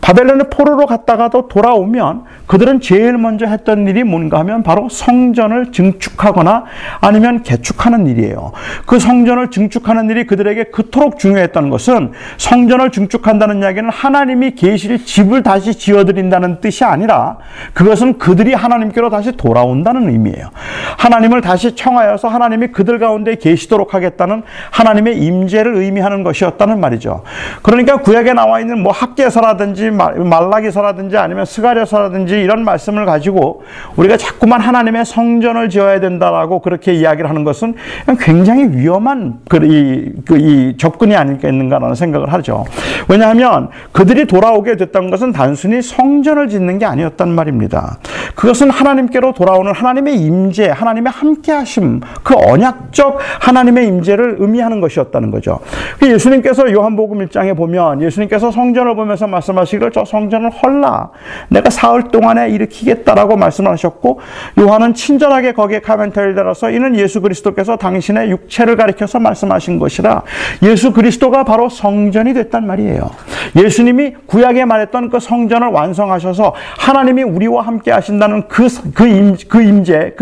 바벨론에 포로로 갔다가도 돌아오면 그들은 제일 먼저 했던 일이 뭔가 하면 바로 성전을 증축하거나 아니면 개축하는 일이에요. 그 성전을 증축하는 일이 그들에게 그토록 중요했던 것은, 성전을 증축한다는 이야기는 하나님이 계실 집을 다시 지어드린다는 뜻이 아니라 그것은 그들이 하나님께로 다시 돌아온다는 의미예요. 하나님을 다시 청하여서 하나님이 그들 가운데 계시도록 하겠다는 하나님의 임재를 의미하는 것이었다는 말이죠. 그러니까 구약에 나와 있는 학계서라든지 말라기서라든지 아니면 스가랴서라든지 이런 말씀을 가지고 우리가 자꾸만 하나님의 성전을 지어야 된다라고 그렇게 이야기를 하는 것은 굉장히 위험한 이 접근이 아닐까라는 생각을 하죠. 왜냐하면 그들이 돌아오게 됐던 것은 단순히 성전을 짓는 게 아니었단 말입니다. 그것은 하나님께로 돌아오는 하나님의 임재, 하나님의 함께하심, 그 언약적 하나님의 임재를 의미하는 것이었다는 거죠. 예수님께서 요한복음 1장에 보면 예수님께서 성전을 보면서 말씀하시기를 저 성전을 헐라 내가 사흘 동안에 일으키겠다라고 말씀하셨고, 요한은 친절하게 거기에 카멘터를 달아서 이는 예수 그리스도께서 당신의 육체를 가리켜서 말씀하신 것이라, 예수 그리스도가 바로 성전이 됐단 말이에요. 예수님이 구약에 말했던 그 성전을 완성하셔서 하나님이 우리와 함께 하신다는 그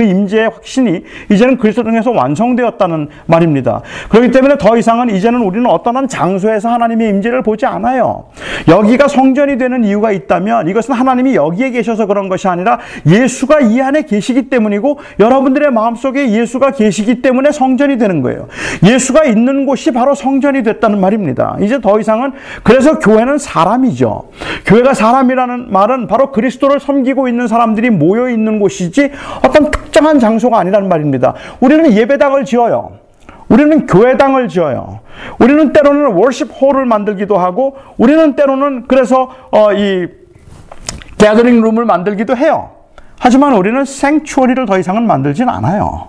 임재의 확신이 이제는 그리스도 통해서 완성되었다는 말입니다. 그렇기 때문에 더 이상은 이제는 우리는 어떤 한 장소에서 하나님의 임재를 보지 않아요. 여기가 성전이 되는 이유가 있다면 이것은 하나님이 여기에 계셔서 그런 것이 아니라 예수가 이 안에 계시기 때문이고, 여러분들의 마음속에 예수가 계시기 때문에 성전이 되는 거예요. 예수가 있는 곳이 바로 성전이 됐다는 말입니다. 이제 더 이상은, 그래서 교회는 사람이죠. 교회가 사람이라는 말은 바로 그리스도를 섬기고 있는 사람들이 모여 있는 곳이지 어떤 특정한 장소가 아니라는 말입니다. 우리는 예배당을 지어요. 우리는 교회당을 지어요. 우리는 때로는 워십홀을 만들기도 하고, 우리는 때로는 그래서 이 게더링 룸을 만들기도 해요. 하지만 우리는 생츄어리를 더 이상은 만들진 않아요.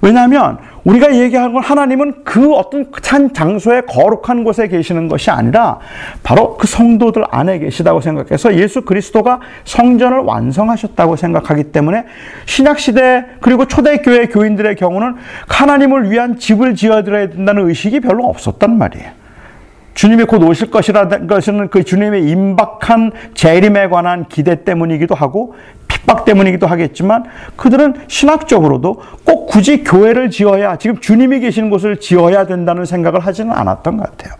왜냐하면 우리가 얘기하는 건 하나님은 그 어떤 한 장소에 거룩한 곳에 계시는 것이 아니라 바로 그 성도들 안에 계시다고 생각해서 예수 그리스도가 성전을 완성하셨다고 생각하기 때문에 신약시대 그리고 초대교회 교인들의 경우는 하나님을 위한 집을 지어드려야 된다는 의식이 별로 없었단 말이에요. 주님이 곧 오실 것이라는 것은 그 주님의 임박한 재림에 관한 기대 때문이기도 하고 핍박 때문이기도 하겠지만, 그들은 신학적으로도 꼭 굳이 교회를 지어야, 지금 주님이 계신 곳을 지어야 된다는 생각을 하지는 않았던 것 같아요.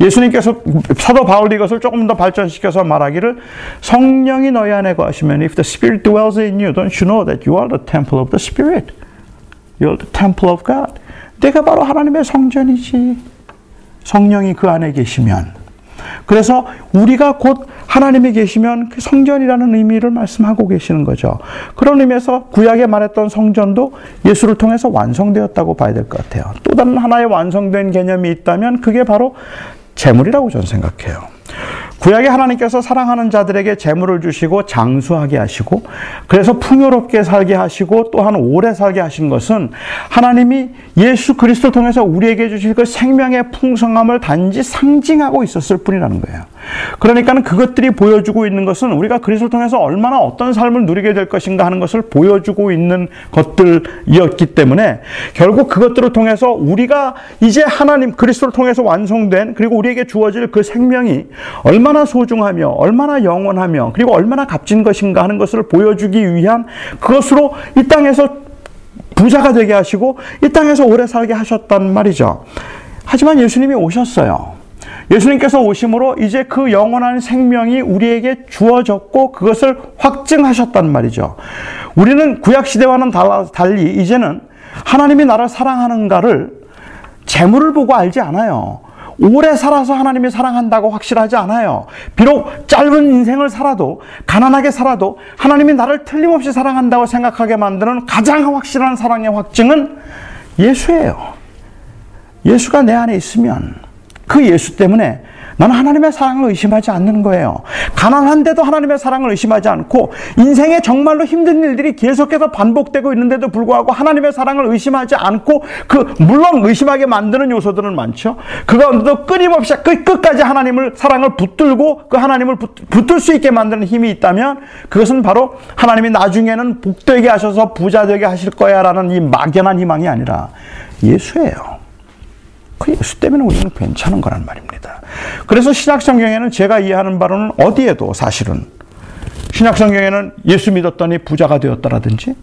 예수님께서, 사도 바울이 이것을 조금 더 발전시켜서 말하기를, 성령이 너희 안에 거하시면 if the Spirit dwells in you, don't you know that you are the temple of the Spirit? You are the temple of God. 내가 바로 하나님의 성전이지. 성령이 그 안에 계시면, 그래서 우리가 곧 하나님이 계시면 그 성전이라는 의미를 말씀하고 계시는 거죠. 그런 의미에서 구약에 말했던 성전도 예수를 통해서 완성되었다고 봐야 될 것 같아요. 또 다른 하나의 완성된 개념이 있다면 그게 바로 재물이라고 저는 생각해요. 구약에 하나님께서 사랑하는 자들에게 재물을 주시고 장수하게 하시고 그래서 풍요롭게 살게 하시고 또한 오래 살게 하신 것은 하나님이 예수 그리스도를 통해서 우리에게 주실 그 생명의 풍성함을 단지 상징하고 있었을 뿐이라는 거예요. 그러니까 그것들이 보여주고 있는 것은 우리가 그리스도를 통해서 얼마나 어떤 삶을 누리게 될 것인가 하는 것을 보여주고 있는 것들이었기 때문에 결국 그것들을 통해서 우리가 이제 하나님 그리스도를 통해서 완성된, 그리고 우리에게 주어질 그 생명이 얼마나 소중하며 얼마나 영원하며 그리고 얼마나 값진 것인가 하는 것을 보여주기 위한, 그것으로 이 땅에서 부자가 되게 하시고 이 땅에서 오래 살게 하셨단 말이죠. 하지만 예수님이 오셨어요. 예수님께서 오심으로 이제 그 영원한 생명이 우리에게 주어졌고 그것을 확증하셨단 말이죠. 우리는 구약시대와는 달리 이제는 하나님이 나를 사랑하는가를 재물을 보고 알지 않아요. 오래 살아서 하나님이 사랑한다고 확실하지 않아요. 비록 짧은 인생을 살아도, 가난하게 살아도 하나님이 나를 틀림없이 사랑한다고 생각하게 만드는 가장 확실한 사랑의 확증은 예수예요. 예수가 내 안에 있으면 그 예수 때문에 나는 하나님의 사랑을 의심하지 않는 거예요. 가난한데도 하나님의 사랑을 의심하지 않고, 인생에 정말로 힘든 일들이 계속해서 반복되고 있는데도 불구하고 하나님의 사랑을 의심하지 않고, 물론 의심하게 만드는 요소들은 많죠. 그 가운데도 끊임없이 끝까지 하나님을, 사랑을 붙들고 그 하나님을 붙들 수 있게 만드는 힘이 있다면 그것은 바로 하나님이 나중에는 복되게 하셔서 부자 되게 하실 거야 라는 이 막연한 희망이 아니라 예수예요. 그 예수 때문에 우리는 괜찮은 거란 말입니다. 그래서 신약성경에는 제가 이해하는 바로는 어디에도 사실은 신약성경에는 예수 믿었더니 부자가 되었다라든지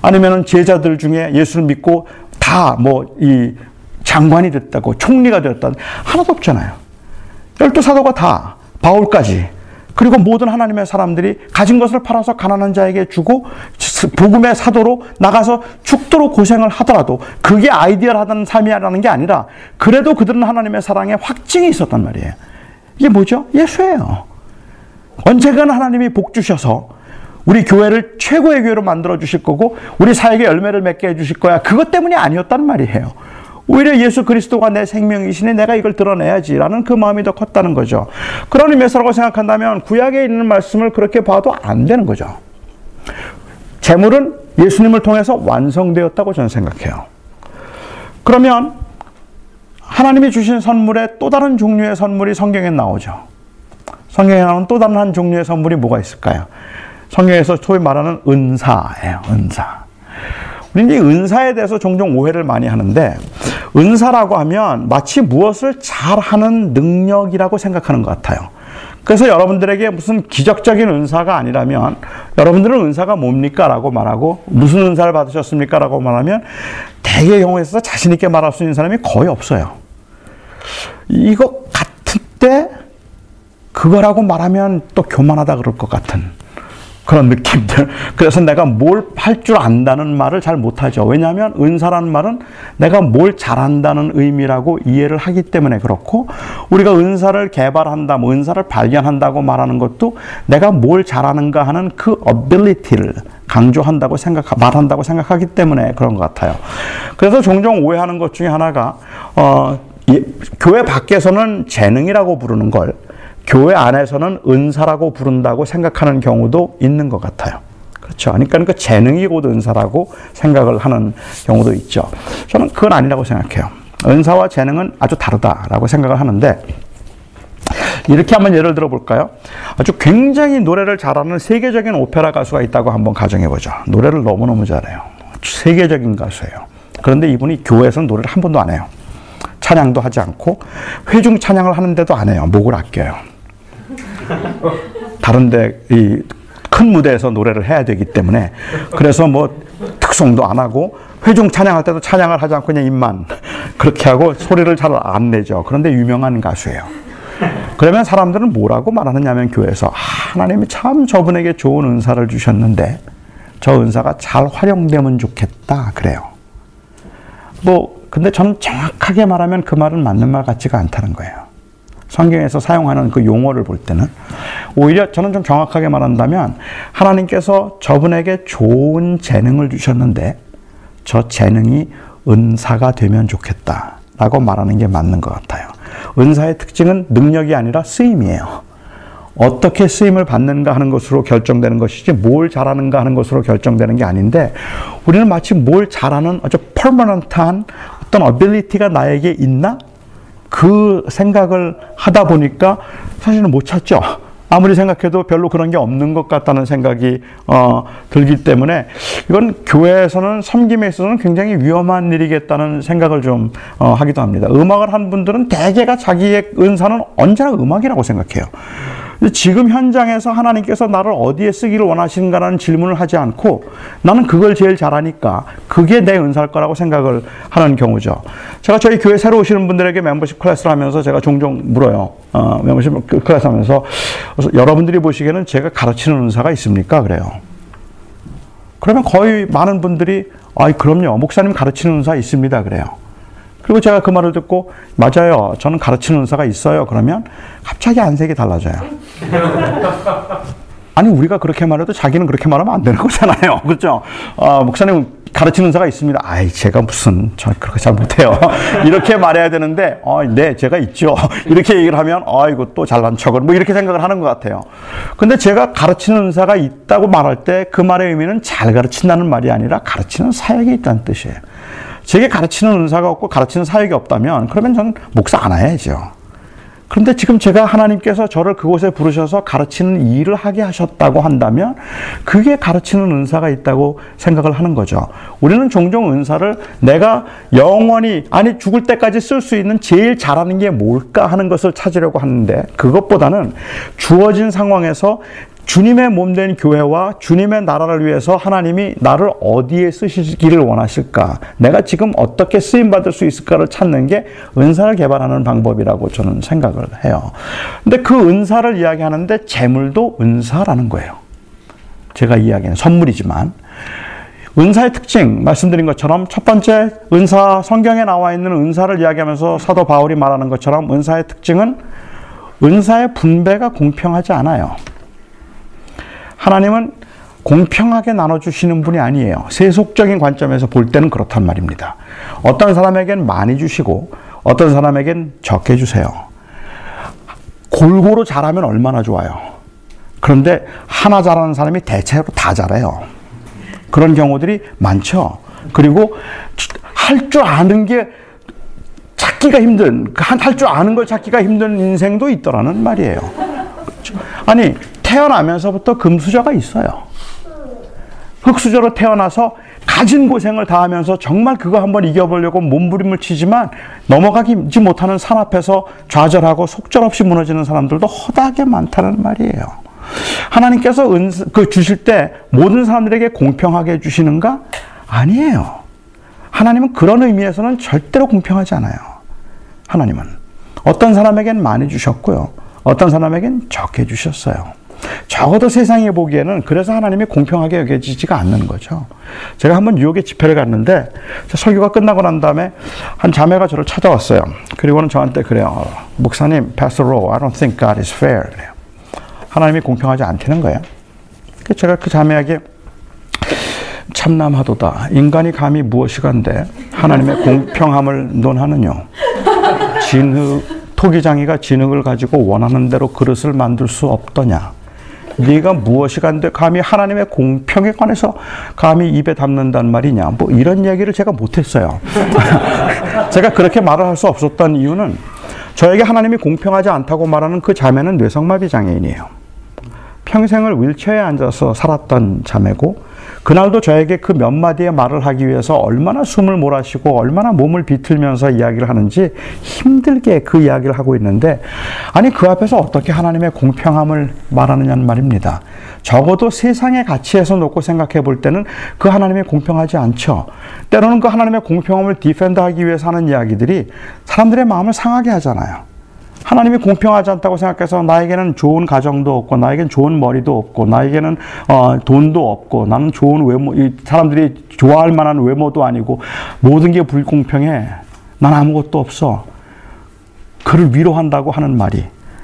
아니면은 제자들 중에 예수를 믿고 다 이 장관이 됐다고 총리가 되었다 하나도 없잖아요. 12사도가 다, 바울까지, 그리고 모든 하나님의 사람들이 가진 것을 팔아서 가난한 자에게 주고 복음의 사도로 나가서 죽도록 고생을 하더라도 그게 아이디얼하다는 삶이라는 게 아니라 그래도 그들은 하나님의 사랑에 확증이 있었단 말이에요. 이게 뭐죠? 예수예요. 언젠간 하나님이 복 주셔서 우리 교회를 최고의 교회로 만들어 주실 거고 우리 사역에 열매를 맺게 해 주실 거야. 그것 때문이 아니었단 말이에요. 오히려 예수 그리스도가 내 생명이시니 내가 이걸 드러내야지라는 그 마음이 더 컸다는 거죠. 그런 의미에서라고 생각한다면 구약에 있는 말씀을 그렇게 봐도 안 되는 거죠. 재물은 예수님을 통해서 완성되었다고 저는 생각해요. 그러면 하나님이 주신 선물의 또 다른 종류의 선물이 성경에 나오죠. 성경에 나오는 또 다른 한 종류의 선물이 뭐가 있을까요? 성경에서 소위 말하는 은사예요. 은사. 우리는 이 은사에 대해서 종종 오해를 많이 하는데 은사라고 하면 마치 무엇을 잘하는 능력이라고 생각하는 것 같아요. 그래서 여러분들에게 무슨 기적적인 은사가 아니라면 여러분들은 은사가 뭡니까? 라고 말하고 무슨 은사를 받으셨습니까? 라고 말하면 대개의 경우에서 자신 있게 말할 수 있는 사람이 거의 없어요. 이거 같을 때 그거라고 말하면 또 교만하다 그럴 것 같은 그런 느낌들. 그래서 내가 뭘 할 줄 안다는 말을 잘 못하죠. 왜냐하면 은사라는 말은 내가 뭘 잘한다는 의미라고 이해를 하기 때문에 그렇고 우리가 은사를 개발한다, 뭐 은사를 발견한다고 말하는 것도 내가 뭘 잘하는가 하는 그 ability를 강조한다고 말한다고 생각하기 때문에 그런 것 같아요. 그래서 종종 오해하는 것 중에 하나가 교회 밖에서는 재능이라고 부르는 걸 교회 안에서는 은사라고 부른다고 생각하는 경우도 있는 것 같아요. 그렇죠. 그러니까 그 재능이 곧 은사라고 생각을 하는 경우도 있죠. 저는 그건 아니라고 생각해요. 은사와 재능은 아주 다르다라고 생각을 하는데 이렇게 한번 예를 들어볼까요? 아주 굉장히 노래를 잘하는 세계적인 오페라 가수가 있다고 한번 가정해보죠. 노래를 너무너무 잘해요. 세계적인 가수예요. 그런데 이분이 교회에서는 노래를 한 번도 안 해요. 찬양도 하지 않고 회중 찬양을 하는데도 안 해요. 목을 아껴요. 다른데 이 큰 무대에서 노래를 해야 되기 때문에 그래서 뭐 특송도 안 하고 회중 찬양할 때도 찬양을 하지 않고 그냥 입만 그렇게 하고 소리를 잘 안 내죠. 그런데 유명한 가수예요. 그러면 사람들은 뭐라고 말하느냐면 교회에서 하나님이 참 저분에게 좋은 은사를 주셨는데 저 은사가 잘 활용되면 좋겠다 그래요. 뭐 근데 저는 정확하게 말하면 그 말은 맞는 말 같지가 않다는 거예요. 성경에서 사용하는 그 용어를 볼 때는 오히려 저는 좀 정확하게 말한다면 하나님께서 저분에게 좋은 재능을 주셨는데 저 재능이 은사가 되면 좋겠다라고 말하는 게 맞는 것 같아요. 은사의 특징은 능력이 아니라 쓰임이에요. 어떻게 쓰임을 받는가 하는 것으로 결정되는 것이지 뭘 잘하는가 하는 것으로 결정되는 게 아닌데 우리는 마치 뭘 잘하는 아주 퍼머넌트한 어떤 어빌리티가 나에게 있나? 그 생각을 하다 보니까 사실은 못 찾죠. 아무리 생각해도 별로 그런 게 없는 것 같다는 생각이 들기 때문에 이건 교회에서는 섬김에 있어서는 굉장히 위험한 일이겠다는 생각을 좀 하기도 합니다. 음악을 한 분들은 대개가 자기의 은사는 언제나 음악이라고 생각해요. 지금 현장에서 하나님께서 나를 어디에 쓰기를 원하시는가라는 질문을 하지 않고 나는 그걸 제일 잘하니까 그게 내 은사일 거라고 생각을 하는 경우죠. 제가 저희 교회 새로 오시는 분들에게 멤버십 클래스를 하면서 제가 종종 물어요. 멤버십 클래스 하면서 여러분들이 보시기에는 제가 가르치는 은사가 있습니까? 그래요. 그러면 거의 많은 분들이 아이 그럼요. 목사님 가르치는 은사 있습니다. 그래요. 그리고 제가 그 말을 듣고 맞아요. 저는 가르치는 은사가 있어요. 그러면 갑자기 안색이 달라져요. 아니 우리가 그렇게 말해도 자기는 그렇게 말하면 안 되는 거잖아요. 그렇죠? 목사님 가르치는 은사가 있습니다. 아이 제가 무슨 저 그렇게 잘 못해요. 이렇게 말해야 되는데 네 제가 있죠. 이렇게 얘기를 하면 아이고 또 잘난 척을 뭐 이렇게 생각을 하는 것 같아요. 근데 제가 가르치는 은사가 있다고 말할 때 그 말의 의미는 잘 가르친다는 말이 아니라 가르치는 사역이 있다는 뜻이에요. 제게 가르치는 은사가 없고 가르치는 사역이 없다면 그러면 저는 목사 안 해야죠. 그런데 지금 제가 하나님께서 저를 그곳에 부르셔서 가르치는 일을 하게 하셨다고 한다면 그게 가르치는 은사가 있다고 생각을 하는 거죠. 우리는 종종 은사를 내가 영원히 아니 죽을 때까지 쓸 수 있는 제일 잘하는 게 뭘까 하는 것을 찾으려고 하는데 그것보다는 주어진 상황에서 주님의 몸된 교회와 주님의 나라를 위해서 하나님이 나를 어디에 쓰시기를 원하실까? 내가 지금 어떻게 쓰임받을 수 있을까를 찾는 게 은사를 개발하는 방법이라고 저는 생각을 해요. 근데 그 은사를 이야기하는데 재물도 은사라는 거예요. 제가 이야기하는 선물이지만. 은사의 특징, 말씀드린 것처럼 첫 번째 은사, 성경에 나와 있는 은사를 이야기하면서 사도 바울이 말하는 것처럼 은사의 특징은 은사의 분배가 공평하지 않아요. 하나님은 공평하게 나눠주시는 분이 아니에요. 세속적인 관점에서 볼 때는 그렇단 말입니다. 어떤 사람에겐 많이 주시고 어떤 사람에겐 적게 주세요. 골고루 자라면 얼마나 좋아요. 그런데 하나 자라는 사람이 대체로 다 자라요. 그런 경우들이 많죠. 그리고 할 줄 아는 게 찾기가 힘든, 할 줄 아는 걸 찾기가 힘든 인생도 있더라는 말이에요. 그렇죠? 아니, 태어나면서부터 금수저가 있어요. 흙수저로 태어나서 가진 고생을 다하면서 정말 그거 한번 이겨보려고 몸부림을 치지만 넘어가지 못하는 산 앞에서 좌절하고 속절없이 무너지는 사람들도 허다하게 많다는 말이에요. 하나님께서 그 주실 때 모든 사람들에게 공평하게 주시는가? 아니에요. 하나님은 그런 의미에서는 절대로 공평하지 않아요. 하나님은 어떤 사람에겐 많이 주셨고요, 어떤 사람에겐 적게 주셨어요. 적어도 세상에 보기에는 그래서 하나님이 공평하게 여겨지지가 않는 거죠. 제가 한번 뉴욕에 집회를 갔는데 설교가 끝나고 난 다음에 한 자매가 저를 찾아왔어요. 그리고는 저한테 그래요. 목사님, Pastor Rowe, I don't think God is fair. 그래요. 하나님이 공평하지 않다는 거예요. 제가 그 자매에게 참남하도다. 인간이 감히 무엇이간데 하나님의 공평함을 논하느뇨. 토기장이가 진흙을 가지고 원하는 대로 그릇을 만들 수 없더냐. 네가 무엇이간데 감히 하나님의 공평에 관해서 감히 입에 담는단 말이냐. 뭐 이런 얘기를 제가 못했어요. 제가 그렇게 말을 할 수 없었던 이유는 저에게 하나님이 공평하지 않다고 말하는 그 자매는 뇌성마비 장애인이에요. 평생을 윌체어에 앉아서 살았던 자매고 그날도 저에게 그 몇 마디의 말을 하기 위해서 얼마나 숨을 몰아쉬고 얼마나 몸을 비틀면서 이야기를 하는지 힘들게 그 이야기를 하고 있는데, 아니 그 앞에서 어떻게 하나님의 공평함을 말하느냐는 말입니다. 적어도 세상의 가치에서 놓고 생각해 볼 때는 그 하나님이 공평하지 않죠. 때로는 그 하나님의 공평함을 디펜드하기 위해서 하는 이야기들이 사람들의 마음을 상하게 하잖아요. 하나님이 공평하지 않다고 생각해서 나에게는 좋은 가정도 없고 나에게는 좋은 머리도 없고 나에게는 돈도 없고 나는 좋은 외모, 사람들이 좋아할 만한 외모도 아니고 모든 게 불공평해. 난 아무것도 없어. 그를 위로한다고 하는 말이,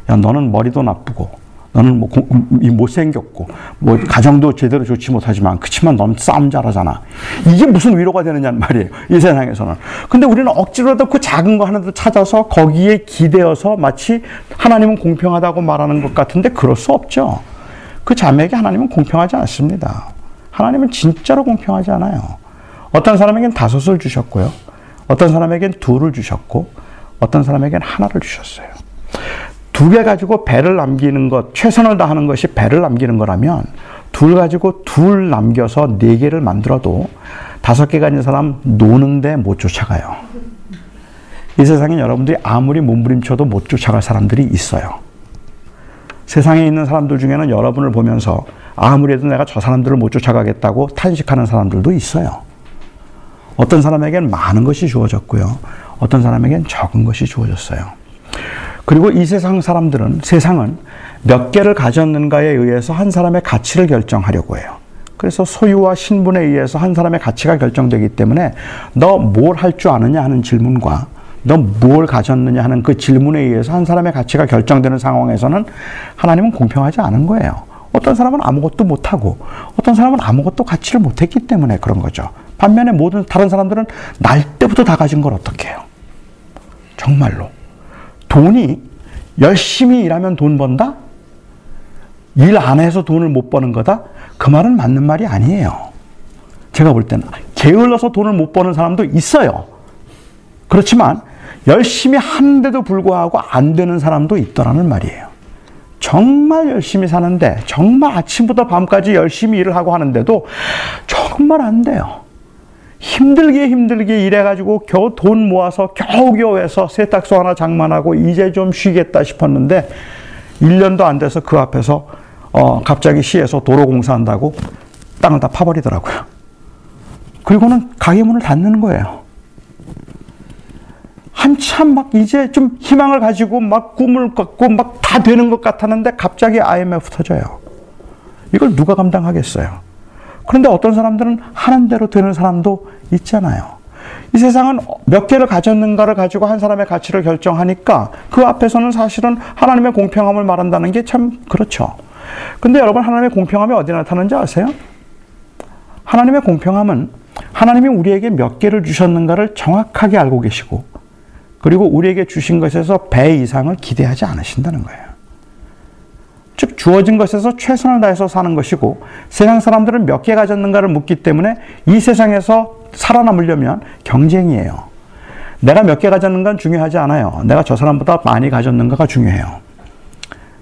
야 너는 머리도 나쁘고 너는 뭐 못생겼고 뭐 가정도 제대로 좋지 못하지만 그치만 넌 싸움 잘하잖아. 이게 무슨 위로가 되느냐는 말이에요. 이 세상에서는. 근데 우리는 억지로라도 그 작은 거 하나도 찾아서 거기에 기대어서 마치 하나님은 공평하다고 말하는 것 같은데 그럴 수 없죠. 그 자매에게 하나님은 공평하지 않습니다. 하나님은 진짜로 공평하지 않아요. 어떤 사람에겐 5을 주셨고요. 어떤 사람에겐 2를 주셨고 어떤 사람에겐 1를 주셨어요. 2개 가지고 배를 남기는 것, 최선을 다하는 것이 배를 남기는 거라면 2 가지고 2 남겨서 4개를 만들어도 5개 가진 사람 노는데 못 쫓아가요. 이 세상엔 여러분들이 아무리 몸부림쳐도 못 쫓아갈 사람들이 있어요. 세상에 있는 사람들 중에는 여러분을 보면서 아무리 해도 내가 저 사람들을 못 쫓아가겠다고 탄식하는 사람들도 있어요. 어떤 사람에겐 많은 것이 주어졌고요. 어떤 사람에겐 적은 것이 주어졌어요. 그리고 이 세상 사람들은, 세상은 몇 개를 가졌는가에 의해서 한 사람의 가치를 결정하려고 해요. 그래서 소유와 신분에 의해서 한 사람의 가치가 결정되기 때문에 너 뭘 할 줄 아느냐 하는 질문과 너 뭘 가졌느냐 하는 그 질문에 의해서 한 사람의 가치가 결정되는 상황에서는 하나님은 공평하지 않은 거예요. 어떤 사람은 아무것도 못하고 어떤 사람은 아무것도 가치를 못했기 때문에 그런 거죠. 반면에 모든 다른 사람들은 날 때부터 다 가진 걸 어떻게 해요? 정말로. 돈이 열심히 일하면 돈 번다? 일 안 해서 돈을 못 버는 거다? 그 말은 맞는 말이 아니에요. 제가 볼 때는 게을러서 돈을 못 버는 사람도 있어요. 그렇지만 열심히 하는데도 불구하고 안 되는 사람도 있더라는 말이에요. 정말 열심히 사는데 정말 아침부터 밤까지 열심히 일을 하고 하는데도 정말 안 돼요. 힘들게 일해가지고 겨우 돈 모아서 겨우겨우 해서 세탁소 하나 장만하고 이제 좀 쉬겠다 싶었는데 1년도 안 돼서 그 앞에서 갑자기 시에서 도로 공사한다고 땅을 다 파버리더라고요. 그리고는 가게 문을 닫는 거예요. 한참 막 이제 좀 희망을 가지고 막 꿈을 갖고 막 다 되는 것 같았는데 갑자기 IMF 터져요. 이걸 누가 감당하겠어요? 그런데 어떤 사람들은 하는 대로 되는 사람도 있잖아요. 이 세상은 몇 개를 가졌는가를 가지고 한 사람의 가치를 결정하니까 그 앞에서는 사실은 하나님의 공평함을 말한다는 게 참 그렇죠. 근데 여러분, 하나님의 공평함이 어디 나타나는지 아세요? 하나님의 공평함은 하나님이 우리에게 몇 개를 주셨는가를 정확하게 알고 계시고, 그리고 우리에게 주신 것에서 배 이상을 기대하지 않으신다는 거예요. 즉, 주어진 것에서 최선을 다해서 사는 것이고, 세상 사람들은 몇 개 가졌는가를 묻기 때문에 이 세상에서 살아남으려면 경쟁이에요. 내가 몇 개 가졌는가는 중요하지 않아요. 내가 저 사람보다 많이 가졌는가가 중요해요.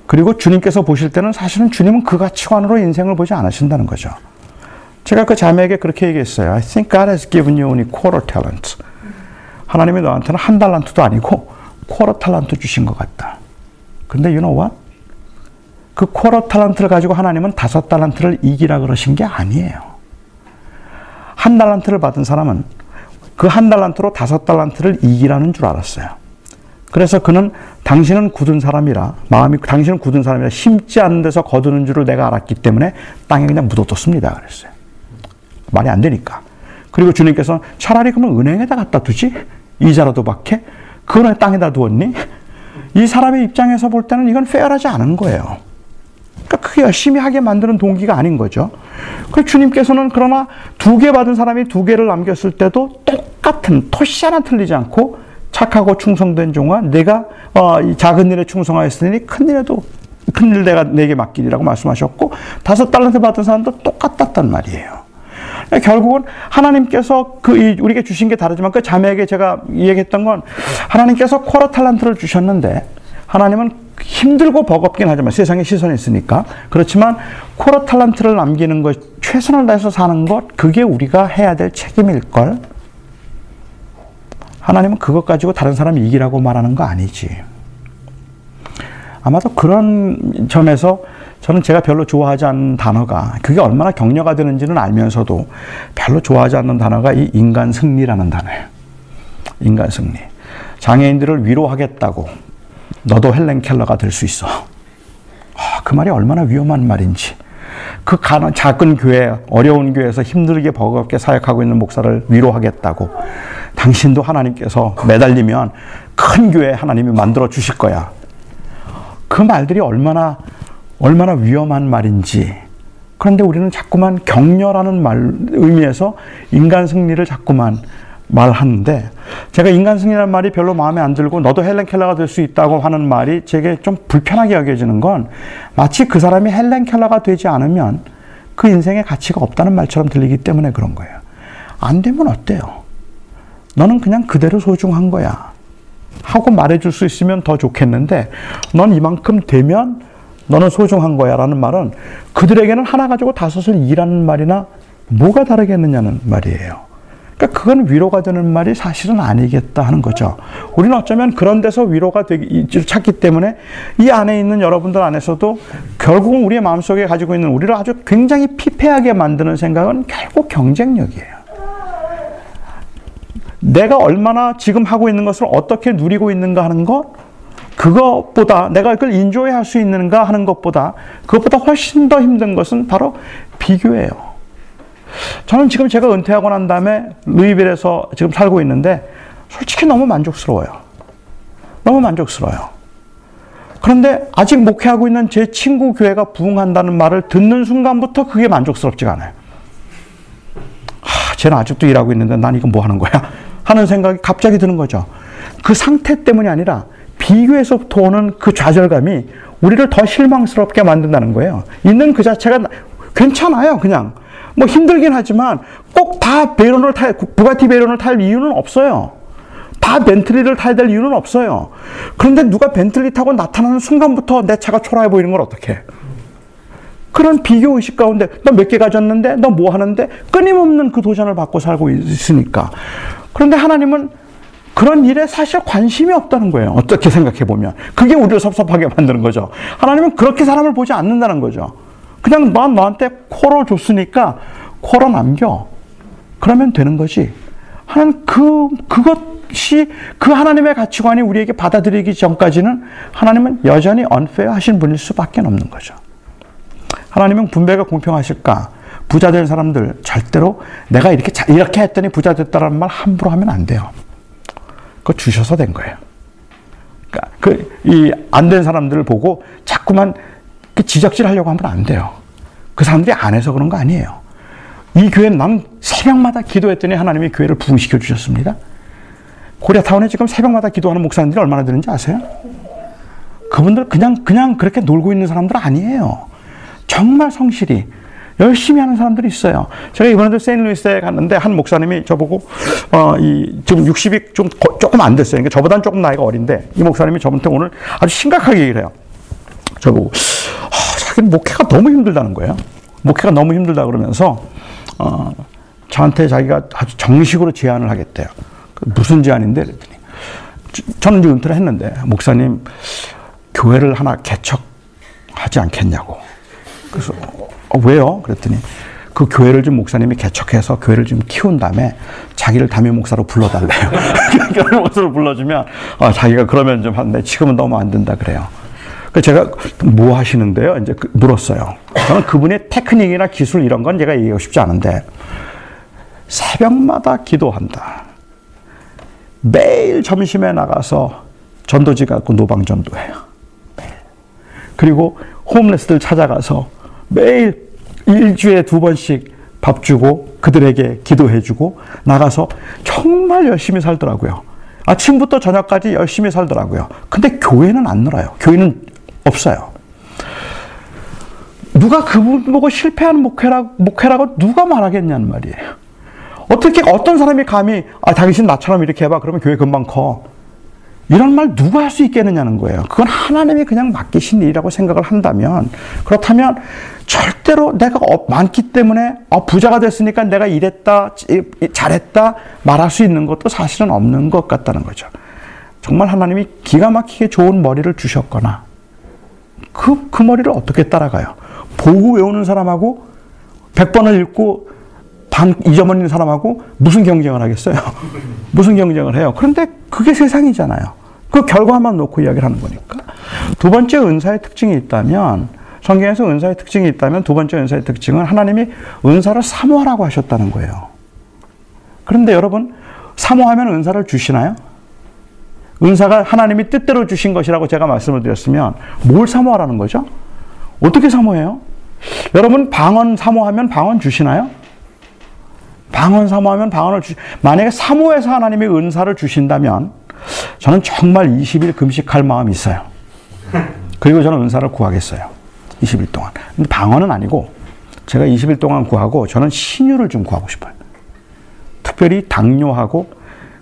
그리고 주님께서 보실 때는 사실은 주님은 그 가치관으로 인생을 보지 않으신다는 거죠. 제가 그 자매에게 그렇게 얘기했어요. I think God has given you only quarter talent. 하나님이 너한테는 한 달란트도 아니고 quarter talent 주신 것 같다. 근데 you know what? 그 quarter talent를 가지고 하나님은 5 달란트를 이기라 그러신 게 아니에요. 1 달란트를 받은 사람은 그 1 달란트로 5 달란트를 이기라는 줄 알았어요. 그래서 그는 당신은 굳은 사람이라, 마음이 당신은 굳은 사람이라 심지 않은 데서 거두는 줄을 내가 알았기 때문에 땅에 그냥 묻어뒀습니다. 그랬어요. 말이 안 되니까. 그리고 주님께서는 차라리 그러면 은행에다 갖다 두지? 이자라도 받게? 그걸 왜 땅에다 두었니? 이 사람의 입장에서 볼 때는 이건 페어하지 않은 거예요. 그러니까 그게 열심히 하게 만드는 동기가 아닌 거죠. 그래서 주님께서는 그러나 2개 받은 사람이 2개를 남겼을 때도 똑같은 토시 하나 틀리지 않고 착하고 충성된 종아, 내가 작은 일에 충성하였으니 큰 일 내가 내게 맡기리라고 말씀하셨고, 5 달란트 받은 사람도 똑같았단 말이에요. 결국은 하나님께서 우리에게 주신 게 다르지만, 그 자매에게 제가 얘기했던 건 하나님께서 쿼터 탈란트를 주셨는데, 하나님은 힘들고 버겁긴 하지만 세상에 시선이 있으니까 그렇지만 쿼터 탈란트를 남기는 것, 최선을 다해서 사는 것, 그게 우리가 해야 될 책임일걸. 하나님은 그것 가지고 다른 사람이 이기라고 말하는 거 아니지. 아마도 그런 점에서 저는 제가 별로 좋아하지 않는 단어가, 그게 얼마나 격려가 되는지는 알면서도 별로 좋아하지 않는 단어가 이 인간 승리라는 단어예요. 인간 승리. 장애인들을 위로하겠다고 너도 헬렌 켈러가 될 수 있어. 그 말이 얼마나 위험한 말인지. 그 작은 교회, 어려운 교회에서 힘들게 버겁게 사역하고 있는 목사를 위로하겠다고, 당신도 하나님께서 매달리면 큰 교회 하나님이 만들어 주실 거야. 그 말들이 얼마나 위험한 말인지. 그런데 우리는 자꾸만 격려라는 의미에서 인간 승리를 자꾸만 말하는데, 제가 인간 승리라는 말이 별로 마음에 안 들고 너도 헬렌 켈러가 될 수 있다고 하는 말이 제게 좀 불편하게 여겨지는 건, 마치 그 사람이 헬렌 켈러가 되지 않으면 그 인생의 가치가 없다는 말처럼 들리기 때문에 그런 거예요. 안 되면 어때요? 너는 그냥 그대로 소중한 거야 하고 말해줄 수 있으면 더 좋겠는데, 넌 이만큼 되면 너는 소중한 거야 라는 말은 그들에게는 하나 가지고 5을 이라는 말이나 뭐가 다르겠느냐는 말이에요. 그러니까 그건 위로가 되는 말이 사실은 아니겠다 하는 거죠. 우리는 어쩌면 그런 데서 위로가 찾기 때문에 이 안에 있는 여러분들 안에서도 결국은 우리의 마음속에 가지고 있는, 우리를 아주 굉장히 피폐하게 만드는 생각은 결국 경쟁력이에요. 내가 얼마나 지금 하고 있는 것을 어떻게 누리고 있는가 하는 것, 그것보다 내가 그걸 인조해 할 수 있는가 하는 것보다, 그것보다 훨씬 더 힘든 것은 바로 비교예요. 저는 지금 제가 은퇴하고 난 다음에 루이빌에서 지금 살고 있는데 솔직히 너무 만족스러워요. 너무 만족스러워요. 그런데 아직 목회하고 있는 제 친구 교회가 부흥한다는 말을 듣는 순간부터 그게 만족스럽지가 않아요. 쟤는 아직도 일하고 있는데 난 이거 뭐 하는 거야 하는 생각이 갑자기 드는 거죠. 그 상태 때문이 아니라 비교에서부터 오는 그 좌절감이 우리를 더 실망스럽게 만든다는 거예요. 있는 그 자체가 괜찮아요. 그냥 뭐 힘들긴 하지만 꼭 다 부가티 베이롱을 탈 이유는 없어요. 다 벤틀리를 타야 될 이유는 없어요. 그런데 누가 벤틀리 타고 나타나는 순간부터 내 차가 초라해 보이는 걸 어떻게 해? 그런 비교의식 가운데 너 몇 개 가졌는데? 너 뭐 하는데? 끊임없는 그 도전을 받고 살고 있으니까. 그런데 하나님은 그런 일에 사실 관심이 없다는 거예요. 어떻게 생각해보면. 그게 우리를 섭섭하게 만드는 거죠. 하나님은 그렇게 사람을 보지 않는다는 거죠. 그냥 넌 너한테 코로 줬으니까 코로 남겨. 그러면 되는 거지. 하나님 그것이 그 하나님의 가치관이 우리에게 받아들이기 전까지는 하나님은 여전히 unfair 하신 분일 수밖에 없는 거죠. 하나님은 분배가 공평하실까? 부자 된 사람들 절대로 내가 이렇게 했더니 부자 됐다라는 말 함부로 하면 안 돼요. 그거 주셔서 된 거예요. 그러니까 안 된 사람들을 보고 자꾸만 그 지적질 하려고 하면 안 돼요. 그 사람들이 안 해서 그런 거 아니에요. 이 교회는 난 새벽마다 기도했더니 하나님이 교회를 부흥시켜 주셨습니다. 코리아타운에 지금 새벽마다 기도하는 목사님들이 얼마나 되는지 아세요? 그분들 그냥 그렇게 놀고 있는 사람들 아니에요. 정말 성실히 열심히 하는 사람들이 있어요. 제가 이번에도 세인루이스에 갔는데 한 목사님이 저보고 지금 60이 조금 안 됐어요. 그러니까 저보다는 조금 나이가 어린데 이 목사님이 저한테 오늘 아주 심각하게 얘기를 해요. 저보고 자기는 목회가 너무 힘들다는 거예요. 목회가 너무 힘들다 그러면서 저한테 자기가 아주 정식으로 제안을 하겠대요. 무슨 제안인데 그랬더니 저는 이제 은퇴를 했는데 목사님 교회를 하나 개척하지 않겠냐고. 그래서 왜요? 그랬더니 그 교회를 좀 목사님이 개척해서 교회를 좀 키운 다음에 자기를 담임 목사로 불러달래요. 담임 목사로 불러주면 자기가 그러면 좀 한데 지금은 너무 안 된다 그래요. 제가 뭐 하시는데요? 이제 물었어요. 저는 그분의 테크닉이나 기술 이런 건 제가 얘기하고 싶지 않은데 새벽마다 기도한다. 매일 점심에 나가서 전도지 갖고 노방전도해요. 매일. 그리고 홈레스들 찾아가서 매일 일주일에 2번씩 밥 주고 그들에게 기도해주고 나가서 정말 열심히 살더라고요. 아침부터 저녁까지 열심히 살더라고요. 근데 교회는 안 늘어요. 교회는 없어요. 누가 그분 보고 실패하는 목회라고 누가 말하겠냐는 말이에요. 어떻게 어떤 사람이 감히 당신 나처럼 이렇게 해봐 그러면 교회 금방 커 이런 말 누가 할 수 있겠느냐는 거예요. 그건 하나님이 그냥 맡기신 일이라고 생각을 한다면 그렇다면 절대로 내가 많기 때문에 부자가 됐으니까 내가 이랬다 잘했다 말할 수 있는 것도 사실은 없는 것 같다는 거죠. 정말 하나님이 기가 막히게 좋은 머리를 주셨거나 그 머리를 어떻게 따라가요? 보고 외우는 사람하고 100번을 읽고 반 잊어버리는 사람하고 무슨 경쟁을 하겠어요? 무슨 경쟁을 해요? 그런데 그게 세상이잖아요. 그 결과만 놓고 이야기를 하는 거니까. 두 번째 은사의 특징이 있다면 성경에서 은사의 특징이 있다면 두 번째 은사의 특징은 하나님이 은사를 사모하라고 하셨다는 거예요. 그런데 여러분 사모하면 은사를 주시나요? 은사가 하나님이 뜻대로 주신 것이라고 제가 말씀을 드렸으면 뭘 사모하라는 거죠? 어떻게 사모해요? 여러분 방언 사모하면 방언 주시나요? 방언 사모하면 방언을 만약에 사모해서 하나님이 은사를 주신다면 저는 정말 20일 금식할 마음이 있어요. 그리고 저는 은사를 구하겠어요. 20일 동안. 근데 방언은 아니고 제가 20일 동안 구하고 저는 신유를 좀 구하고 싶어요. 특별히 당뇨하고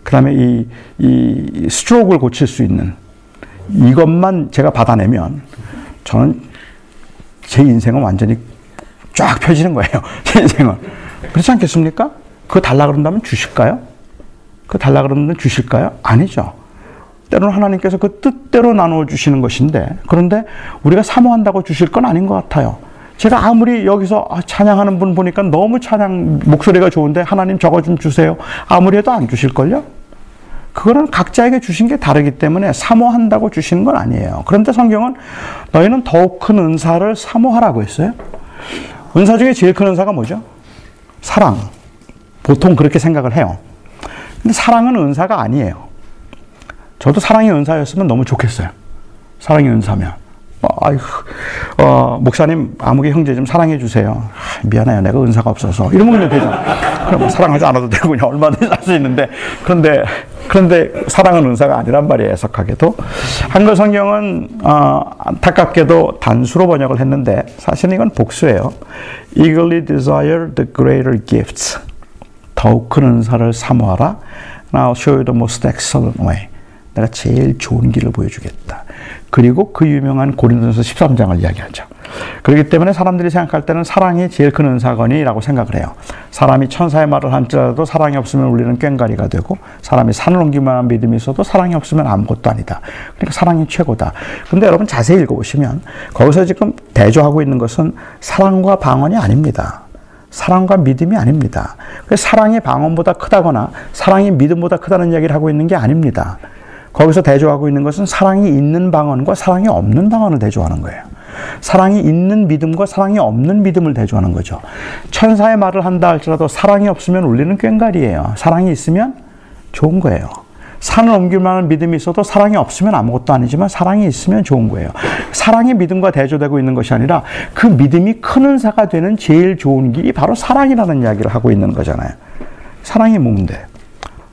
그다음에 이 스트로크를 고칠 수 있는 이것만 제가 받아내면 저는 제 인생은 완전히 쫙 펴지는 거예요. 제 인생은. 그렇지 않겠습니까? 그거 달라 그런다면 주실까요? 그거 달라 그런다면 주실까요? 아니죠. 때로는 하나님께서 그 뜻대로 나누어 주시는 것인데 그런데 우리가 사모한다고 주실 건 아닌 것 같아요. 제가 아무리 여기서 찬양하는 분 보니까 너무 찬양 목소리가 좋은데 하나님 저거 좀 주세요. 아무리 해도 안 주실걸요? 그거는 각자에게 주신 게 다르기 때문에 사모한다고 주시는 건 아니에요. 그런데 성경은 너희는 더욱 큰 은사를 사모하라고 했어요. 은사 중에 제일 큰 은사가 뭐죠? 사랑. 보통 그렇게 생각을 해요. 근데 사랑은 은사가 아니에요. 저도 사랑이 은사였으면 너무 좋겠어요. 사랑이 은사면. 목사님, 아무개 형제 좀 사랑해 주세요. 미안해요. 내가 은사가 없어서. 이러면 그냥 되잖아. 그럼 사랑하지 않아도 되고 그냥 얼마든지 할 수 있는데. 그런데 사랑은 은사가 아니란 말이에요. 해석하게도. 한글 성경은, 안타깝게도 단수로 번역을 했는데, 사실은 이건 복수예요. Eagerly desire the greater gifts. 더욱 큰 은사를 사모하라. Now show you the most excellent way. 내가 제일 좋은 길을 보여주겠다. 그리고 그 유명한 고린도전서 13장을 이야기하죠. 그렇기 때문에 사람들이 생각할 때는 사랑이 제일 큰 은사거니라고 생각을 해요. 사람이 천사의 말을 할지라도 사랑이 없으면 우리는 꽹과리가 되고 사람이 산을 옮길 만한 믿음이 있어도 사랑이 없으면 아무것도 아니다. 그러니까 사랑이 최고다. 그런데 여러분 자세히 읽어보시면 거기서 지금 대조하고 있는 것은 사랑과 방언이 아닙니다. 사랑과 믿음이 아닙니다. 사랑이 방언보다 크다거나 사랑이 믿음보다 크다는 이야기를 하고 있는 게 아닙니다. 거기서 대조하고 있는 것은 사랑이 있는 방언과 사랑이 없는 방언을 대조하는 거예요. 사랑이 있는 믿음과 사랑이 없는 믿음을 대조하는 거죠. 천사의 말을 한다 할지라도 사랑이 없으면 울리는 꽹과리예요. 사랑이 있으면 좋은 거예요. 산을 옮길 만한 믿음이 있어도 사랑이 없으면 아무것도 아니지만 사랑이 있으면 좋은 거예요. 사랑이 믿음과 대조되고 있는 것이 아니라 그 믿음이 큰 은사가 되는 제일 좋은 길이 바로 사랑이라는 이야기를 하고 있는 거잖아요. 사랑이 뭔데?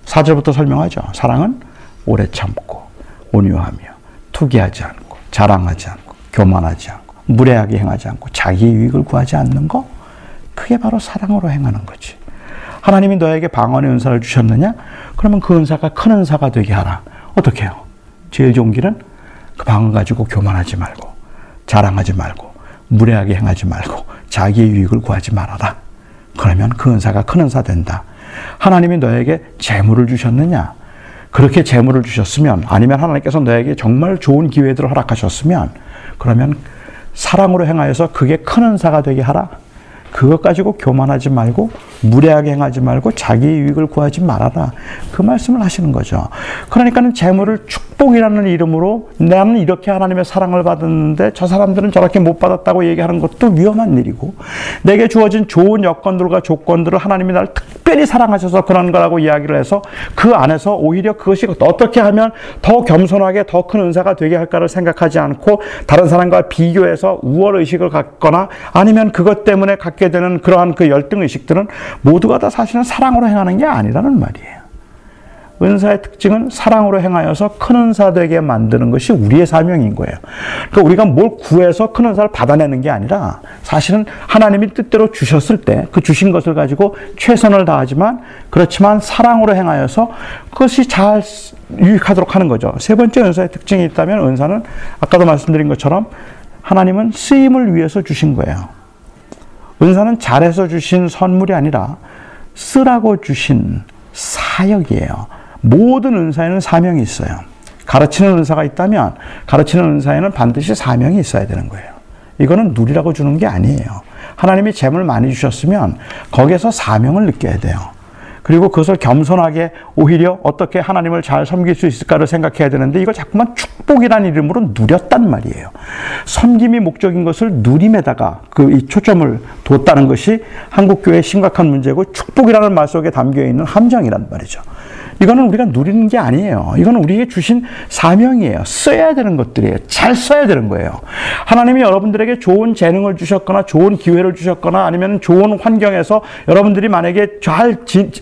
4절부터 설명하죠. 사랑은 오래 참고 온유하며 투기하지 않고 자랑하지 않고 교만하지 않고 무례하게 행하지 않고 자기의 유익을 구하지 않는 거? 그게 바로 사랑으로 행하는 거지. 하나님이 너에게 방언의 은사를 주셨느냐? 그러면 그 은사가 큰 은사가 되게 하라. 어떻게 해요? 제일 좋은 길은 그 방언 가지고 교만하지 말고 자랑하지 말고 무례하게 행하지 말고 자기의 유익을 구하지 말아라. 그러면 그 은사가 큰 은사 된다. 하나님이 너에게 재물을 주셨느냐? 그렇게 재물을 주셨으면, 아니면 하나님께서 너에게 정말 좋은 기회들을 허락하셨으면, 그러면 사랑으로 행하여서 그게 큰 은사가 되게 하라. 그것 가지고 교만하지 말고 무례하게 행하지 말고 자기의 유익을 구하지 말아라. 그 말씀을 하시는 거죠. 그러니까는 재물을 축복이라는 이름으로 나는 이렇게 하나님의 사랑을 받았는데 저 사람들은 저렇게 못 받았다고 얘기하는 것도 위험한 일이고, 내게 주어진 좋은 여건들과 조건들을 하나님이 나를 특별히 사랑하셔서 그런 거라고 이야기를 해서 그 안에서 오히려 그것이 어떻게 하면 더 겸손하게 더 큰 은사가 되게 할까를 생각하지 않고 다른 사람과 비교해서 우월의식을 갖거나 아니면 그것 때문에 갖게 되는 그러한 그 열등의식들은 모두가 다 사실은 사랑으로 행하는 게 아니라는 말이에요. 은사의 특징은 사랑으로 행하여서 큰 은사 되게 만드는 것이 우리의 사명인 거예요. 그러니까 우리가 뭘 구해서 큰 은사를 받아내는 게 아니라 사실은 하나님이 뜻대로 주셨을 때 그 주신 것을 가지고 최선을 다하지만, 그렇지만 사랑으로 행하여서 그것이 잘 유익하도록 하는 거죠. 세 번째 은사의 특징이 있다면, 은사는 아까도 말씀드린 것처럼 하나님은 쓰임을 위해서 주신 거예요. 은사는 잘해서 주신 선물이 아니라 쓰라고 주신 사역이에요. 모든 은사에는 사명이 있어요. 가르치는 은사가 있다면 가르치는 은사에는 반드시 사명이 있어야 되는 거예요. 이거는 누리라고 주는 게 아니에요. 하나님이 재물 많이 주셨으면 거기에서 사명을 느껴야 돼요. 그리고 그것을 겸손하게 오히려 어떻게 하나님을 잘 섬길 수 있을까를 생각해야 되는데, 이걸 자꾸만 축복이라는 이름으로 누렸단 말이에요. 섬김이 목적인 것을 누림에다가 그 이 초점을 뒀다는 것이 한국교회의 심각한 문제고, 축복이라는 말 속에 담겨있는 함정이란 말이죠. 이거는 우리가 누리는 게 아니에요. 이거는 우리에게 주신 사명이에요. 써야 되는 것들이에요. 잘 써야 되는 거예요. 하나님이 여러분들에게 좋은 재능을 주셨거나 좋은 기회를 주셨거나 아니면 좋은 환경에서 여러분들이 만약에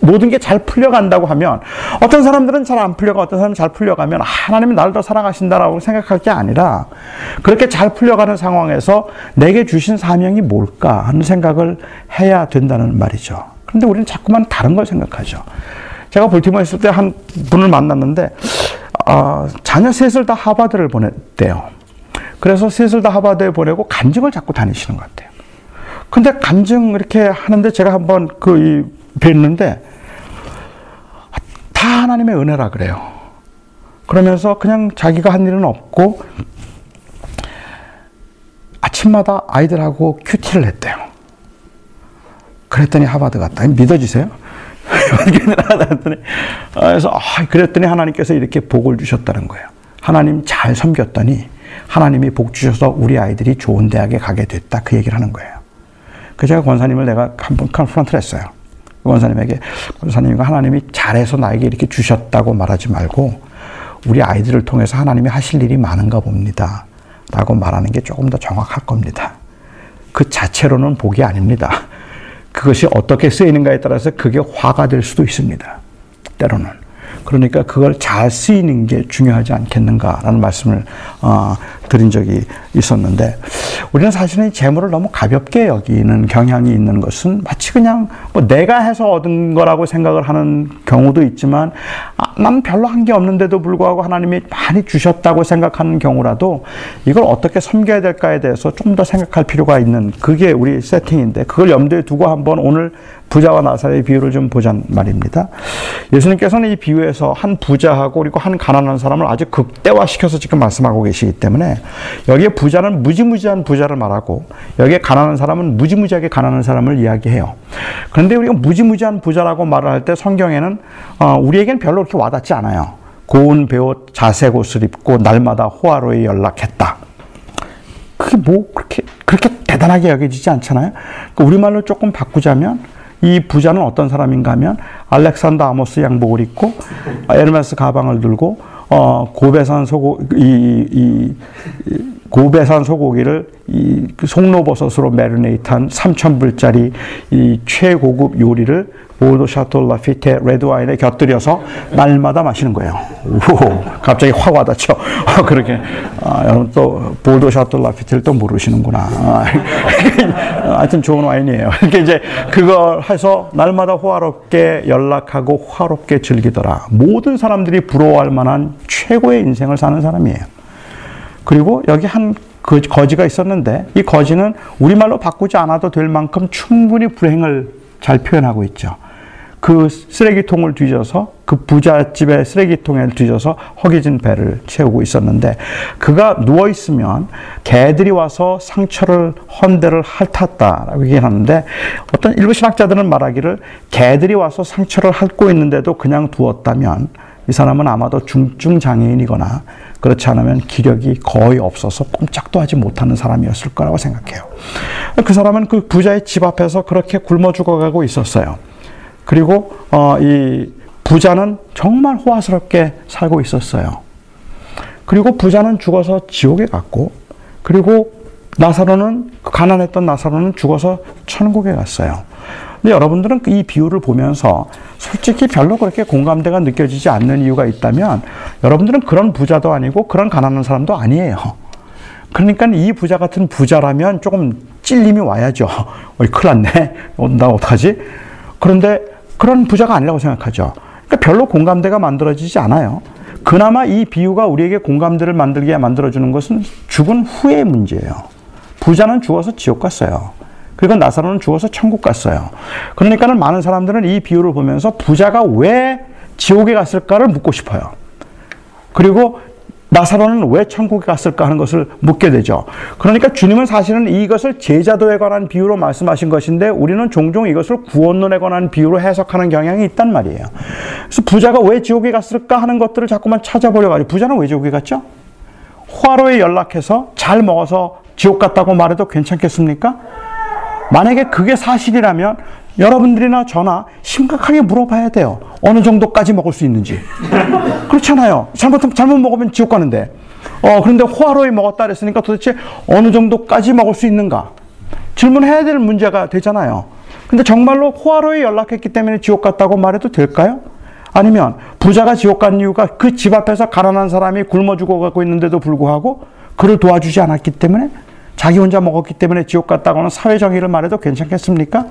모든 게 잘 풀려간다고 하면, 어떤 사람들은 잘 안 풀려가 어떤 사람은 잘 풀려가면 하나님이 나를 더 사랑하신다라고 생각할 게 아니라, 그렇게 잘 풀려가는 상황에서 내게 주신 사명이 뭘까 하는 생각을 해야 된다는 말이죠. 그런데 우리는 자꾸만 다른 걸 생각하죠. 제가 볼티모어에 있을 때 한 분을 만났는데 자녀 셋을 다 하버드를 보냈대요. 그래서 셋을 다 하버드에 보내고 간증을 자꾸 다니시는 것 같아요. 근데 간증 이렇게 하는데 제가 한번 뵀는데 다 하나님의 은혜라 그래요. 그러면서 그냥 자기가 한 일은 없고 아침마다 아이들하고 큐티를 했대요. 그랬더니 하버드 갔다. 믿어지세요? 그래서 그랬더니 하나님께서 이렇게 복을 주셨다는 거예요. 하나님 잘 섬겼더니 하나님이 복 주셔서 우리 아이들이 좋은 대학에 가게 됐다, 그 얘기를 하는 거예요. 그래서 제가 권사님을 내가 한번 컨프런트를 했어요. 권사님에게, 권사님과 하나님이 잘해서 나에게 이렇게 주셨다고 말하지 말고 우리 아이들을 통해서 하나님이 하실 일이 많은가 봅니다 라고 말하는 게 조금 더 정확할 겁니다. 그 자체로는 복이 아닙니다. 그것이 어떻게 쓰이는가에 따라서 그게 화가 될 수도 있습니다. 때로는. 그러니까 그걸 잘 쓰이는 게 중요하지 않겠는가라는 말씀을 드린 적이 있었는데, 우리는 사실은 재물을 너무 가볍게 여기는 경향이 있는 것은 마치 그냥 내가 해서 얻은 거라고 생각을 하는 경우도 있지만, 난 별로 한 게 없는데도 불구하고 하나님이 많이 주셨다고 생각하는 경우라도 이걸 어떻게 섬겨야 될까에 대해서 좀 더 생각할 필요가 있는, 그게 우리 세팅인데, 그걸 염두에 두고 한번 오늘 부자와 나사렛의 비유를 좀 보잔 말입니다. 예수님께서는 이 비유에서 한 부자하고 그리고 한 가난한 사람을 아주 극대화시켜서 지금 말씀하고 계시기 때문에, 여기에 부자는 무지무지한 부자를 말하고 여기에 가난한 사람은 무지무지하게 가난한 사람을 이야기해요. 그런데 우리가 무지무지한 부자라고 말을 할 때 성경에는 우리에겐 별로 그렇게 와닿지 않아요. 고운 베옷 자색 옷을 입고 날마다 호화로이 연락했다. 그게 그렇게 대단하게 여겨지지 않잖아요. 그러니까 우리말로 조금 바꾸자면, 이 부자는 어떤 사람인가 하면 알렉산더 아모스 양복을 입고 에르메스 가방을 들고 고배산 소고기를 송로버섯으로 메리네이트한 3,000불짜리 이 최고급 요리를 보르도 샤토 라피테 레드 와인에 곁들여서 날마다 마시는 거예요. 오, 갑자기 확 와닿죠. 그렇게 여러분 또 보르도 샤토 라피테를 또 모르시는구나. 하여튼 좋은 와인이에요. 그러니까 이제 그걸 해서 날마다 호화롭게 연락하고 호화롭게 즐기더라. 모든 사람들이 부러워할 만한 최고의 인생을 사는 사람이에요. 그리고 여기 한 거지가 있었는데 이 거지는 우리말로 바꾸지 않아도 될 만큼 충분히 불행을 잘 표현하고 있죠. 그 쓰레기통을 뒤져서 그 부잣집의 쓰레기통을 뒤져서 허기진 배를 채우고 있었는데 그가 누워있으면 개들이 와서 상처를 헌데를 핥았다라고 얘기하는데 어떤 일부 신학자들은 말하기를 개들이 와서 상처를 핥고 있는데도 그냥 두었다면 이 사람은 아마도 중증장애인이거나 그렇지 않으면 기력이 거의 없어서 꼼짝도 하지 못하는 사람이었을 거라고 생각해요. 그 사람은 그 부자의 집 앞에서 그렇게 굶어 죽어가고 있었어요. 그리고 이 부자는 정말 호화스럽게 살고 있었어요. 그리고 부자는 죽어서 지옥에 갔고 그리고 나사로는 가난했던 나사로는 죽어서 천국에 갔어요. 근데 여러분들은 이 비유를 보면서 솔직히 별로 그렇게 공감대가 느껴지지 않는 이유가 있다면 여러분들은 그런 부자도 아니고 그런 가난한 사람도 아니에요. 그러니까 이 부자 같은 부자라면 조금 찔림이 와야죠. 큰일 났네. 나 어떡하지? 그런데 그런 부자가 아니라고 생각하죠. 그러니까 별로 공감대가 만들어지지 않아요. 그나마 이 비유가 우리에게 공감대를 만들게 만들어주는 것은 죽은 후의 문제예요. 부자는 죽어서 지옥 갔어요. 그리고 나사로는 죽어서 천국 갔어요. 그러니까는 많은 사람들은 이 비유를 보면서 부자가 왜 지옥에 갔을까를 묻고 싶어요. 그리고 나사로는 왜 천국에 갔을까 하는 것을 묻게 되죠. 그러니까 주님은 사실은 이것을 제자도에 관한 비유로 말씀하신 것인데 우리는 종종 이것을 구원론에 관한 비유로 해석하는 경향이 있단 말이에요. 그래서 부자가 왜 지옥에 갔을까 하는 것들을 자꾸만 찾아보려고 하죠. 부자는 왜 지옥에 갔죠? 화로에 연락해서 잘 먹어서 지옥 갔다고 말해도 괜찮겠습니까? 만약에 그게 사실이라면 여러분들이나 저나 심각하게 물어봐야 돼요. 어느 정도까지 먹을 수 있는지. 그렇잖아요. 잘못 먹으면 지옥 가는데. 그런데 호화로이 먹었다 그랬으니까 도대체 어느 정도까지 먹을 수 있는가? 질문해야 될 문제가 되잖아요. 근데 정말로 호화로이 연락했기 때문에 지옥 갔다고 말해도 될까요? 아니면 부자가 지옥 간 이유가 그 집 앞에서 가난한 사람이 굶어 죽어가고 있는데도 불구하고 그를 도와주지 않았기 때문에 자기 혼자 먹었기 때문에 지옥 갔다고는 사회정의를 말해도 괜찮겠습니까?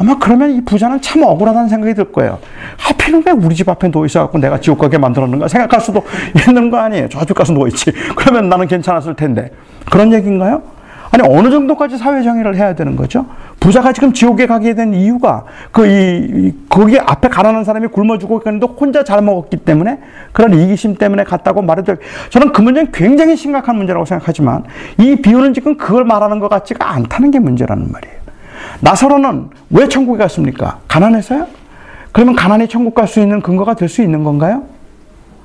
아마 그러면 이 부자는 참 억울하다는 생각이 들 거예요. 하필은 왜 우리 집 앞에 누워있어갖고 내가 지옥 가게 만들었는가 생각할 수도 있는 거 아니에요. 저쪽 가서 누워있지. 그러면 나는 괜찮았을 텐데. 그런 얘기인가요? 아니 어느 정도까지 사회정의를 해야 되는 거죠? 부자가 지금 지옥에 가게 된 이유가 거기 앞에 가난한 사람이 굶어 죽고 있는데 혼자 잘 먹었기 때문에 그런 이기심 때문에 갔다고 말해도 저는 그 문제는 굉장히 심각한 문제라고 생각하지만 이 비유는 지금 그걸 말하는 것 같지가 않다는 게 문제라는 말이에요. 나사로는 왜 천국에 갔습니까? 가난해서요? 그러면 가난이 천국 갈 수 있는 근거가 될 수 있는 건가요?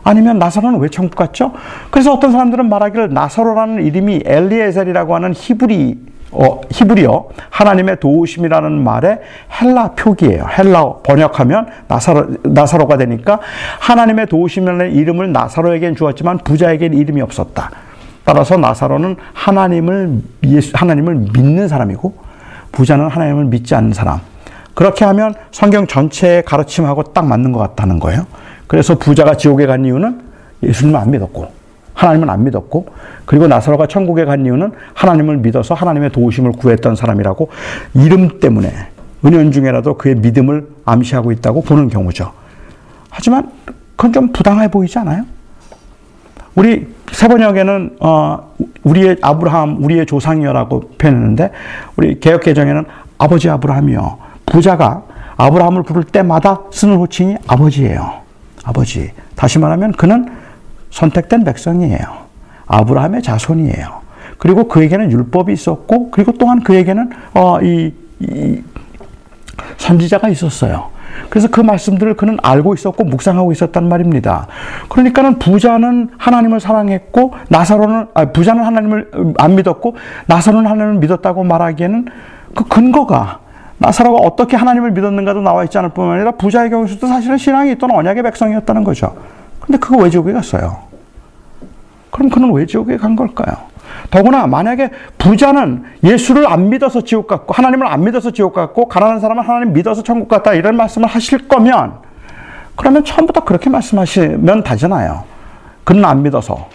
아니면 나사로는 왜 천국 갔죠? 그래서 어떤 사람들은 말하기를 나사로라는 이름이 엘리에셀이라고 하는 히브리어 하나님의 도우심이라는 말의 헬라 표기예요. 헬라어 번역하면 나사로가 되니까 하나님의 도우심이라는 이름을 나사로에겐 주었지만 부자에겐 이름이 없었다. 따라서 나사로는 하나님을 믿는 사람이고 부자는 하나님을 믿지 않는 사람. 그렇게 하면 성경 전체의 가르침하고 딱 맞는 것 같다는 거예요. 그래서 부자가 지옥에 간 이유는 예수님을 안 믿었고 하나님을 안 믿었고 그리고 나사로가 천국에 간 이유는 하나님을 믿어서 하나님의 도우심을 구했던 사람이라고 이름 때문에 은연중에라도 그의 믿음을 암시하고 있다고 보는 경우죠. 하지만 그건 좀 부당해 보이지 않아요? 우리 세번역에는 우리의 아브라함, 우리의 조상이여라고 표현했는데 우리 개역개정에는 아버지 아브라함이요. 부자가 아브라함을 부를 때마다 쓰는 호칭이 아버지예요. 아버지. 다시 말하면 그는 선택된 백성이에요. 아브라함의 자손이에요. 그리고 그에게는 율법이 있었고, 그리고 또한 그에게는 선지자가 있었어요. 그래서 그 말씀들을 그는 알고 있었고 묵상하고 있었단 말입니다. 그러니까는 부자는 하나님을 사랑했고 부자는 하나님을 안 믿었고 나사로는 하나님을 믿었다고 말하기에는 그 근거가 나사로가 어떻게 하나님을 믿었는가도 나와 있지 않을 뿐만 아니라 부자의 경우에서도 사실은 신앙이 있던 언약의 백성이었다는 거죠. 근데 그거 왜 지옥에 갔어요? 그럼 그는 왜 지옥에 간 걸까요? 더구나 만약에 부자는 예수를 안 믿어서 지옥 갔고 하나님을 안 믿어서 지옥 갔고 가난한 사람은 하나님 믿어서 천국 갔다 이런 말씀을 하실 거면 그러면 처음부터 그렇게 말씀하시면 되잖아요. 그는 안 믿어서.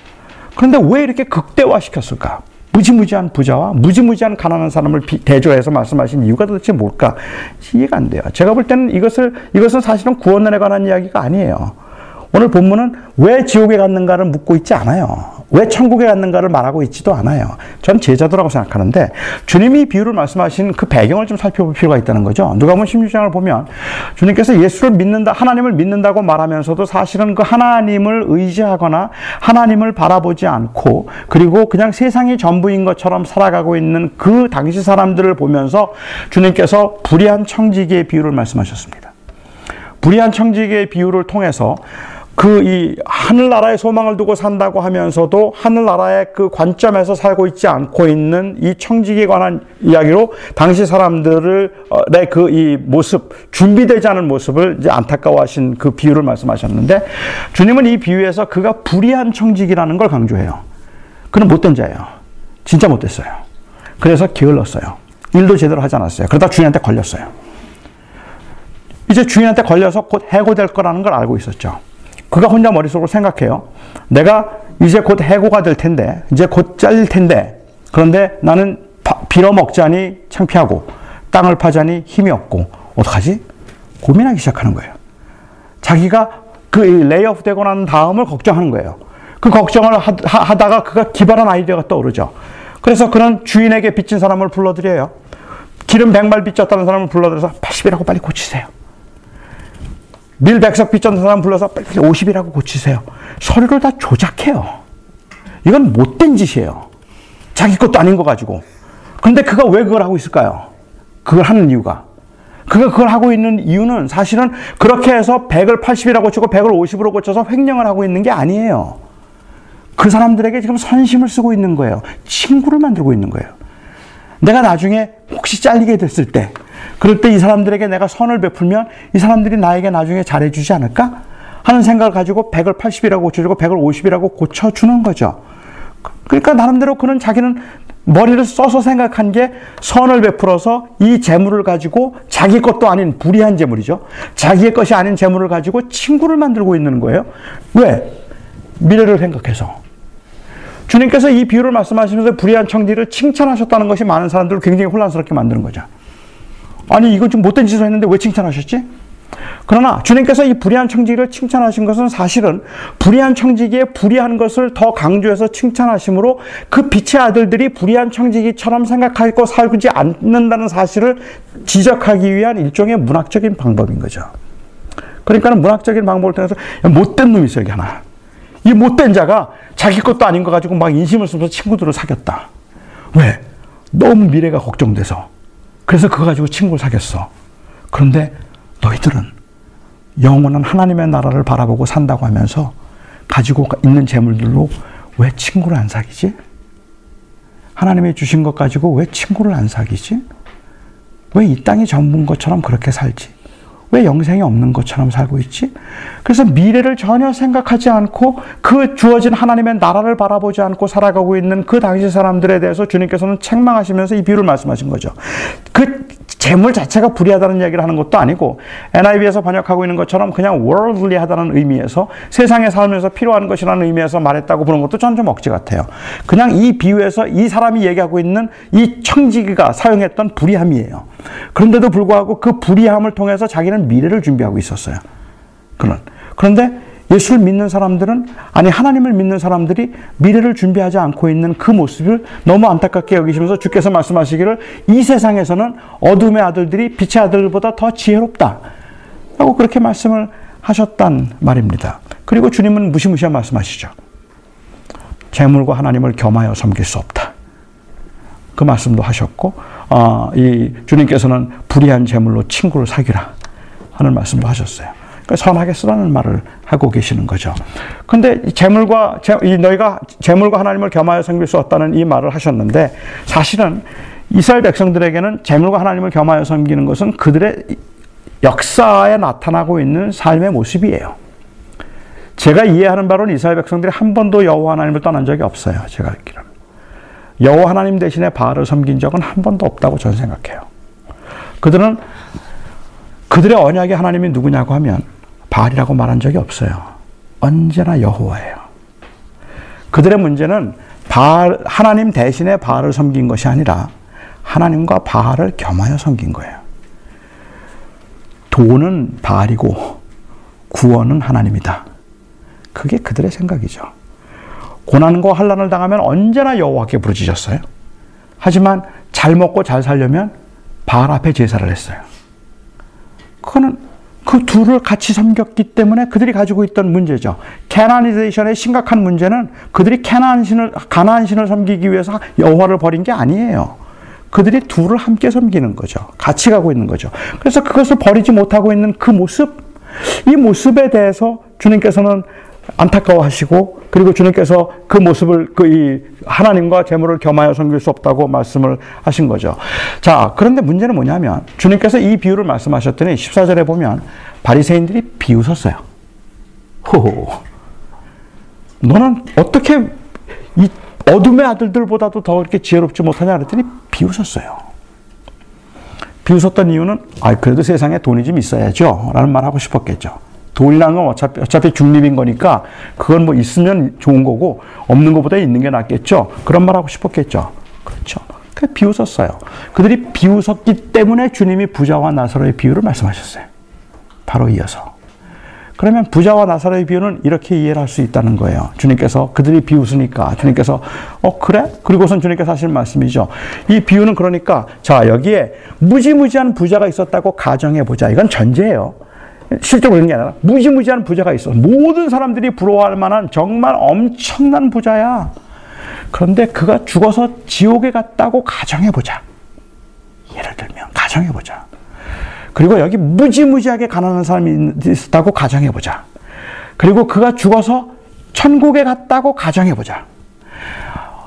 그런데 왜 이렇게 극대화시켰을까? 무지무지한 부자와 무지무지한 가난한 사람을 대조해서 말씀하신 이유가 도대체 뭘까? 이해가 안 돼요. 제가 볼 때는 이것은 사실은 구원에 관한 이야기가 아니에요. 오늘 본문은 왜 지옥에 갔는가를 묻고 있지 않아요. 왜 천국에 갔는가를 말하고 있지도 않아요. 전 제자도라고 생각하는데 주님이 비유를 말씀하신 그 배경을 좀 살펴볼 필요가 있다는 거죠. 누가복음 16장을 보면 주님께서 예수를 믿는다, 하나님을 믿는다고 말하면서도 사실은 그 하나님을 의지하거나 하나님을 바라보지 않고 그리고 그냥 세상이 전부인 것처럼 살아가고 있는 그 당시 사람들을 보면서 주님께서 불의한 청지기의 비유를 말씀하셨습니다. 불의한 청지기의 비유를 통해서 이 하늘나라의 소망을 두고 산다고 하면서도 하늘나라의 그 관점에서 살고 있지 않고 있는 이 청지기에 관한 이야기로 당시 사람들의 그 이 모습, 준비되지 않은 모습을 이제 안타까워하신 그 비유를 말씀하셨는데 주님은 이 비유에서 그가 불의한 청지기라는 걸 강조해요. 그는 못된 자예요. 진짜 못됐어요. 그래서 게을렀어요. 일도 제대로 하지 않았어요. 그러다 주인한테 걸렸어요. 이제 주인한테 걸려서 곧 해고될 거라는 걸 알고 있었죠. 그가 혼자 머릿속으로 생각해요. 내가 이제 곧 해고가 될 텐데, 이제 곧 잘릴 텐데, 그런데 나는 빌어먹자니 창피하고, 땅을 파자니 힘이 없고, 어떡하지? 고민하기 시작하는 거예요. 자기가 그 레이오프 되고 난 다음을 걱정하는 거예요. 그 걱정을 하다가 그가 기발한 아이디어가 떠오르죠. 그래서 그는 주인에게 빚진 사람을 불러들여요. 기름 100발 빚졌다는 사람을 불러들여서 80이라고 빨리 고치세요. 밀 100석 빚졌는 사람 불러서 빨리 50이라고 고치세요. 서류를 다 조작해요. 이건 못된 짓이에요. 자기 것도 아닌 거 가지고. 그런데 그가 왜 그걸 하고 있을까요? 그걸 하는 이유가. 그가 그걸 하고 있는 이유는 사실은 그렇게 해서 100을 80이라고 고치고 100을 50으로 고쳐서 횡령을 하고 있는 게 아니에요. 그 사람들에게 지금 선심을 쓰고 있는 거예요. 친구를 만들고 있는 거예요. 내가 나중에 혹시 잘리게 됐을 때 그럴 때 이 사람들에게 내가 선을 베풀면 이 사람들이 나에게 나중에 잘해주지 않을까? 하는 생각을 가지고 100을 80이라고 고쳐주고 100을 50이라고 고쳐주는 거죠. 그러니까 나름대로 그는 자기는 머리를 써서 생각한 게 선을 베풀어서 이 재물을 가지고 자기 것도 아닌 불의한 재물이죠. 자기의 것이 아닌 재물을 가지고 친구를 만들고 있는 거예요. 왜? 미래를 생각해서. 주님께서 이 비유를 말씀하시면서 불의한 청지를 칭찬하셨다는 것이 많은 사람들을 굉장히 혼란스럽게 만드는 거죠. 아니 이건 좀 못된 짓을 했는데 왜 칭찬하셨지? 그러나 주님께서 이 불의한 청지기를 칭찬하신 것은 사실은 불의한 청지기의 불의한 것을 더 강조해서 칭찬하심으로 그 빛의 아들들이 불의한 청지기처럼 생각하고 살지 않는다는 사실을 지적하기 위한 일종의 문학적인 방법인 거죠. 그러니까 문학적인 방법을 통해서 못된 놈이 있어요. 여기 하나. 이 못된 자가 자기 것도 아닌 거 가지고 막 인심을 쓰면서 친구들을 사귀었다. 왜? 너무 미래가 걱정돼서. 그래서 그거 가지고 친구를 사귀었어. 그런데 너희들은 영원한 하나님의 나라를 바라보고 산다고 하면서 가지고 있는 재물들로 왜 친구를 안 사귀지? 하나님이 주신 것 가지고 왜 친구를 안 사귀지? 왜 이 땅이 전부인 것처럼 그렇게 살지? 왜 영생이 없는 것처럼 살고 있지? 그래서 미래를 전혀 생각하지 않고 그 주어진 하나님의 나라를 바라보지 않고 살아가고 있는 그 당시 사람들에 대해서 주님께서는 책망하시면서 이 비유를 말씀하신 거죠. 그 재물 자체가 불의하다는 이야기를 하는 것도 아니고 NIV에서 번역하고 있는 것처럼 그냥 worldly 하다는 의미에서 세상에 살면서 필요한 것이라는 의미에서 말했다고 보는 것도 전 좀 억지 같아요. 그냥 이 비유에서 이 사람이 얘기하고 있는 이 청지기가 사용했던 불의함이에요. 그런데도 불구하고 그 불의함을 통해서 자기는 미래를 준비하고 있었어요. 그런데 예수를 믿는 사람들은 아니 하나님을 믿는 사람들이 미래를 준비하지 않고 있는 그 모습을 너무 안타깝게 여기시면서 주께서 말씀하시기를 이 세상에서는 어둠의 아들들이 빛의 아들보다 더 지혜롭다 라고 그렇게 말씀을 하셨단 말입니다. 그리고 주님은 무시무시한 말씀하시죠. 재물과 하나님을 겸하여 섬길 수 없다. 그 말씀도 하셨고 이 주님께서는 불의한 재물로 친구를 사귀라 하는 말씀도 하셨어요. 그러니까 선하게 쓰라는 말을 하고 계시는 거죠. 근데 너희가 재물과 하나님을 겸하여 섬길 수 없다는 이 말을 하셨는데 사실은 이스라엘 백성들에게는 재물과 하나님을 겸하여 섬기는 것은 그들의 역사에 나타나고 있는 삶의 모습이에요. 제가 이해하는 바로는 이스라엘 백성들이 한 번도 여호와 하나님을 떠난 적이 없어요. 제가 알기로는. 여호와 하나님 대신에 바알을 섬긴 적은 한 번도 없다고 저는 생각해요. 그들은 그들의 언약의 하나님이 누구냐고 하면 바알이라고 말한 적이 없어요. 언제나 여호와예요. 그들의 문제는 바알, 하나님 대신에 바알을 섬긴 것이 아니라 하나님과 바알을 겸하여 섬긴 거예요. 돈은 바알이고 구원은 하나님이다. 그게 그들의 생각이죠. 고난과 환난을 당하면 언제나 여호와께 부르짖었어요. 하지만 잘 먹고 잘 살려면 바알 앞에 제사를 했어요. 그거는 그 둘을 같이 섬겼기 때문에 그들이 가지고 있던 문제죠. 캐나니제이션의 심각한 문제는 그들이 가나안 신을 섬기기 위해서 여호와를 버린 게 아니에요. 그들이 둘을 함께 섬기는 거죠. 같이 가고 있는 거죠. 그래서 그것을 버리지 못하고 있는 그 모습, 이 모습에 대해서 주님께서는 안타까워하시고, 그리고 주님께서 그 모습을 하나님과 재물을 겸하여 섬길 수 없다고 말씀을 하신 거죠. 자, 그런데 문제는 뭐냐면 주님께서 이 비유를 말씀하셨더니 14절에 보면 바리새인들이 비웃었어요. 호호, 너는 어떻게 이 어둠의 아들들보다도 더 이렇게 지혜롭지 못하냐 그랬더니 비웃었어요. 비웃었던 이유는 그래도 세상에 돈이 좀 있어야죠 라는 말 하고 싶었겠죠. 돈이라는 건 어차피 중립인 거니까 그건 뭐 있으면 좋은 거고 없는 것보다 있는 게 낫겠죠. 그런 말 하고 싶었겠죠. 그렇죠. 그냥 비웃었어요. 그들이 비웃었기 때문에 주님이 부자와 나사로의 비유를 말씀하셨어요. 바로 이어서. 그러면 부자와 나사로의 비유는 이렇게 이해를 할 수 있다는 거예요. 주님께서 그들이 비웃으니까 주님께서 그래? 그리고선 주님께서 하시는 말씀이죠. 이 비유는 그러니까 자 여기에 무지무지한 부자가 있었다고 가정해보자. 이건 전제예요. 실제로 그런 게 아니라 무지무지한 부자가 있어. 모든 사람들이 부러워할 만한 정말 엄청난 부자야. 그런데 그가 죽어서 지옥에 갔다고 가정해보자. 예를 들면 가정해보자. 그리고 여기 무지무지하게 가난한 사람이 있었다고 가정해보자. 그리고 그가 죽어서 천국에 갔다고 가정해보자.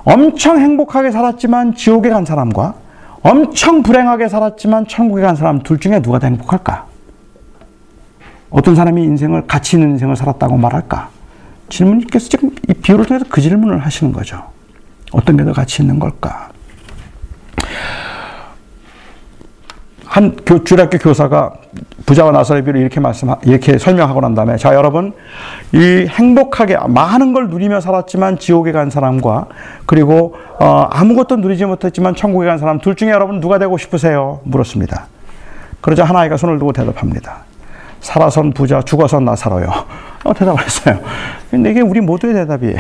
엄청 행복하게 살았지만 지옥에 간 사람과 엄청 불행하게 살았지만 천국에 간 사람 둘 중에 누가 더 행복할까? 어떤 사람이 인생을, 가치 있는 인생을 살았다고 말할까? 질문님께서 지금 이 비유를 통해서 그 질문을 하시는 거죠. 어떤 게 더 가치 있는 걸까? 한 주일학교 교사가 부자와 나사로의 비유를 이렇게 설명하고 난 다음에, 자, 여러분, 이 행복하게, 많은 걸 누리며 살았지만 지옥에 간 사람과, 그리고, 아무것도 누리지 못했지만 천국에 간 사람, 둘 중에 여러분 누가 되고 싶으세요? 물었습니다. 그러자 한 아이가 손을 들고 대답합니다. 살아선 부자, 죽어선 나사로요. 대답을 했어요. 근데 이게 우리 모두의 대답이에요.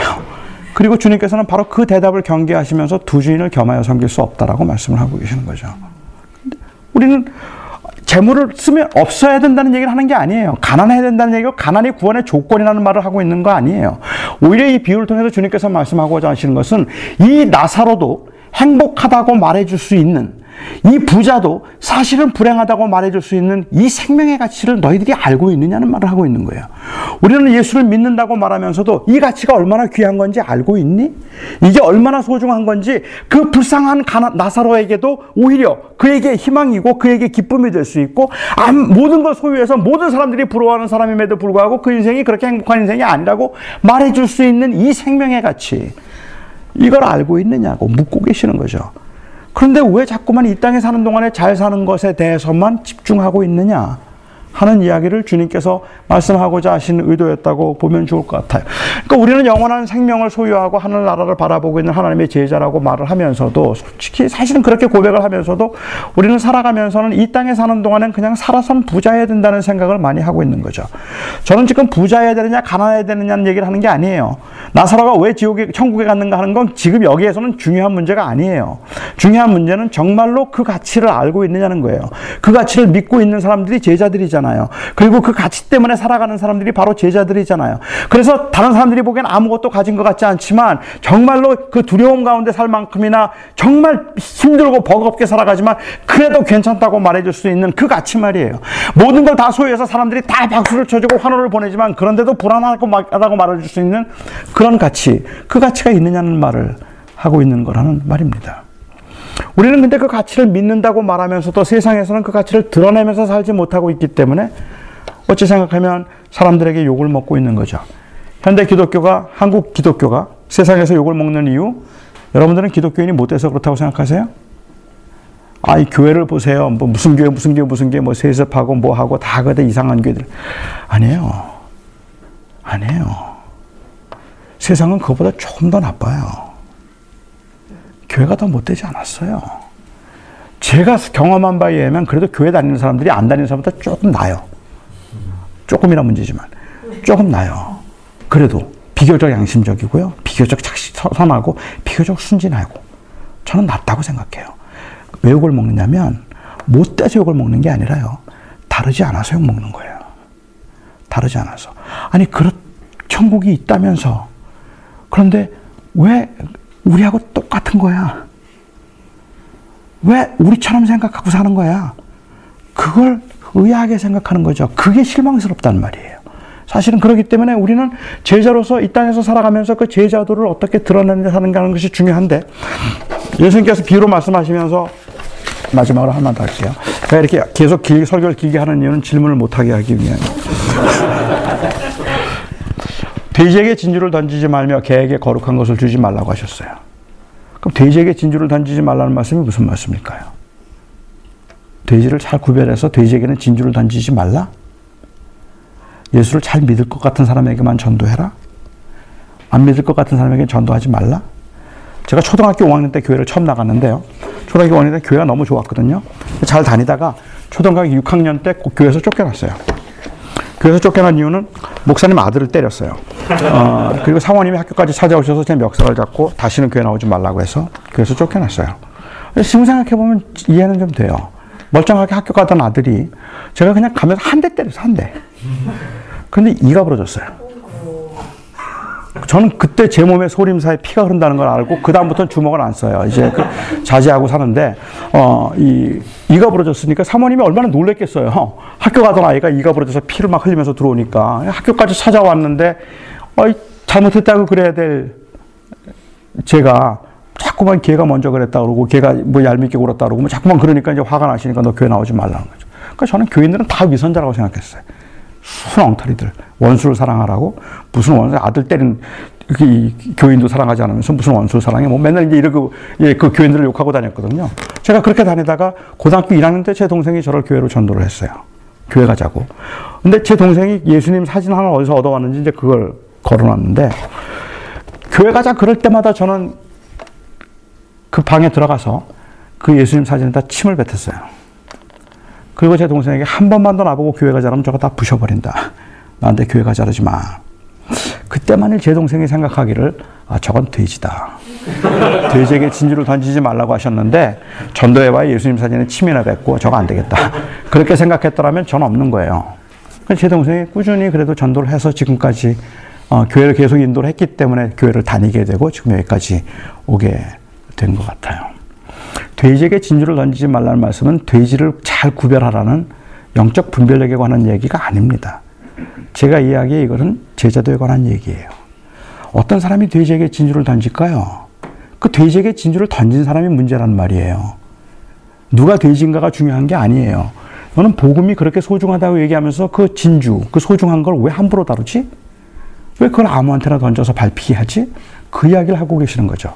그리고 주님께서는 바로 그 대답을 경계하시면서 두 주인을 겸하여 섬길 수 없다라고 말씀을 하고 계시는 거죠. 근데 우리는 재물을 쓰면 없어야 된다는 얘기를 하는 게 아니에요. 가난해야 된다는 얘기고 가난이 구원의 조건이라는 말을 하고 있는 거 아니에요. 오히려 이 비유를 통해서 주님께서 말씀하고자 하시는 것은 이 나사로도 행복하다고 말해줄 수 있는, 이 부자도 사실은 불행하다고 말해줄 수 있는 이 생명의 가치를 너희들이 알고 있느냐는 말을 하고 있는 거예요. 우리는 예수를 믿는다고 말하면서도 이 가치가 얼마나 귀한 건지 알고 있니? 이게 얼마나 소중한 건지 그 불쌍한 나사로에게도 오히려 그에게 희망이고 그에게 기쁨이 될 수 있고 모든 걸 소유해서 모든 사람들이 부러워하는 사람임에도 불구하고 그 인생이 그렇게 행복한 인생이 아니라고 말해줄 수 있는 이 생명의 가치, 이걸 알고 있느냐고 묻고 계시는 거죠. 그런데 왜 자꾸만 이 땅에 사는 동안에 잘 사는 것에 대해서만 집중하고 있느냐 하는 이야기를 주님께서 말씀하고자 하신 의도였다고 보면 좋을 것 같아요. 그러니까 우리는 영원한 생명을 소유하고 하늘나라를 바라보고 있는 하나님의 제자라고 말을 하면서도, 솔직히 사실은 그렇게 고백을 하면서도 우리는 살아가면서는 이 땅에 사는 동안은 그냥 살아선 부자여야 된다는 생각을 많이 하고 있는 거죠. 저는 지금 부자여야 되느냐 가난해야 되느냐는 얘기를 하는 게 아니에요. 나사로가 왜 천국에 갔는가 하는 건 지금 여기에서는 중요한 문제가 아니에요. 중요한 문제는 정말로 그 가치를 알고 있느냐는 거예요. 그 가치를 믿고 있는 사람들이 제자들이잖아요. 그리고 그 가치 때문에 살아가는 사람들이 바로 제자들이잖아요. 그래서 다른 사람들이 보기엔 아무것도 가진 것 같지 않지만 정말로 그 두려움 가운데 살 만큼이나 정말 힘들고 버겁게 살아가지만 그래도 괜찮다고 말해줄 수 있는 그 가치 말이에요. 모든 걸 다 소유해서 사람들이 다 박수를 쳐주고 환호를 보내지만 그런데도 불안하다고 말해줄 수 있는 그런 가치, 그 가치가 있느냐는 말을 하고 있는 거라는 말입니다. 우리는 근데 그 가치를 믿는다고 말하면서도 세상에서는 그 가치를 드러내면서 살지 못하고 있기 때문에 어찌 생각하면 사람들에게 욕을 먹고 있는 거죠. 현대 기독교가, 한국 기독교가 세상에서 욕을 먹는 이유, 여러분들은 기독교인이 못 돼서 그렇다고 생각하세요? 아, 이 교회를 보세요. 뭐 무슨 교회, 무슨 교회, 무슨 교회, 뭐 세습하고 뭐 하고 다 그대 이상한 교회들. 아니에요. 아니에요. 세상은 그거보다 조금 더 나빠요. 교회가 더 못되지 않았어요. 제가 경험한 바에 의하면 그래도 교회 다니는 사람들이 안 다니는 사람보다 조금 나아요. 조금이란 문제지만 조금 나아요. 그래도 비교적 양심적이고요, 비교적 선하고, 비교적 순진하고, 저는 낫다고 생각해요. 왜 욕을 먹느냐면 못돼서 욕을 먹는 게 아니라요, 다르지 않아서 욕 먹는 거예요. 다르지 않아서. 아니, 천국이 있다면서, 그런데 왜 우리하고 똑같은 거야? 왜 우리처럼 생각하고 사는 거야? 그걸 의아하게 생각하는 거죠. 그게 실망스럽단 말이에요. 사실은 그렇기 때문에 우리는 제자로서 이 땅에서 살아가면서 그 제자도를 어떻게 드러내는 데 사는가 하는 것이 중요한데, 예수님께서 비유로 말씀하시면서, 마지막으로 하나만 더 할게요. 제가 이렇게 계속 설교를 길게 하는 이유는 질문을 못하게 하기 위함입니다. 돼지에게 진주를 던지지 말며 개에게 거룩한 것을 주지 말라고 하셨어요. 그럼 돼지에게 진주를 던지지 말라는 말씀이 무슨 말씀일까요? 돼지를 잘 구별해서 돼지에게는 진주를 던지지 말라? 예수를 잘 믿을 것 같은 사람에게만 전도해라? 안 믿을 것 같은 사람에게는 전도하지 말라? 제가 초등학교 5학년 때 교회를 처음 나갔는데요. 초등학교 5학년 때 교회가 너무 좋았거든요. 잘 다니다가 초등학교 6학년 때 교회에서 쫓겨났어요. 교회에서 쫓겨난 이유는 목사님 아들을 때렸어요. 그리고 사모님이 학교까지 찾아오셔서 제 멱살을 잡고 다시는 교회 나오지 말라고 해서 교회에서 쫓겨났어요. 지금 생각해보면 이해는 좀 돼요. 멀쩡하게 학교 가던 아들이 제가 그냥 가면서 한 대 때렸어요. 한 대. 근데 이가 부러졌어요. 저는 그때 제 몸에 소림사에 피가 흐른다는 걸 알고 그다음부터는 주먹을 안 써요. 이제 자제하고 사는데 이가 부러졌으니까 사모님이 얼마나 놀랬겠어요. 학교 가던 아이가 이가 부러져서 피를 막 흘리면서 들어오니까 학교까지 찾아왔는데 잘못했다고 그래야 될 제가 자꾸만 걔가 먼저 그랬다 그러고 걔가 뭐 얄밉게 굴었다 그러고 뭐 자꾸만 그러니까 이제 화가 나시니까 너 교회 나오지 말라는 거죠. 그러니까 저는 교인들은 다 위선자라고 생각했어요. 순 엉터리들, 원수를 사랑하라고, 무슨 원수, 아들 때린 교인도 사랑하지 않으면서 무슨 원수를 사랑해, 뭐 맨날 이제 이러고, 예, 그 교인들을 욕하고 다녔거든요. 제가 그렇게 다니다가 고등학교 1학년 때 제 동생이 저를 교회로 전도를 했어요. 교회 가자고. 근데 제 동생이 예수님 사진 하나 어디서 얻어왔는지 이제 그걸 걸어놨는데, 교회 가자 그럴 때마다 저는 그 방에 들어가서 그 예수님 사진에다 침을 뱉었어요. 그리고 제 동생에게 한 번만 더 나보고 교회 가자라면 저거 다 부셔버린다. 나한테 교회 가자 그러지 마. 그때만일 제 동생이 생각하기를, 아, 저건 돼지다. 돼지에게 진주를 던지지 말라고 하셨는데 전도해봐야 예수님 사진에 침이나 뱉고 저거 안 되겠다. 그렇게 생각했더라면 전 없는 거예요. 제 동생이 꾸준히 그래도 전도를 해서 지금까지 교회를 계속 인도를 했기 때문에 교회를 다니게 되고 지금 여기까지 오게 된 것 같아요. 돼지에게 진주를 던지지 말라는 말씀은 돼지를 잘 구별하라는 영적 분별력에 관한 얘기가 아닙니다. 제가 이야기해, 이거는 제자도에 관한 얘기예요. 어떤 사람이 돼지에게 진주를 던질까요? 그 돼지에게 진주를 던진 사람이 문제란 말이에요. 누가 돼지인가가 중요한 게 아니에요. 너는 복음이 그렇게 소중하다고 얘기하면서 그 진주, 그 소중한 걸 왜 함부로 다루지? 왜 그걸 아무한테나 던져서 밟히게 하지? 그 이야기를 하고 계시는 거죠.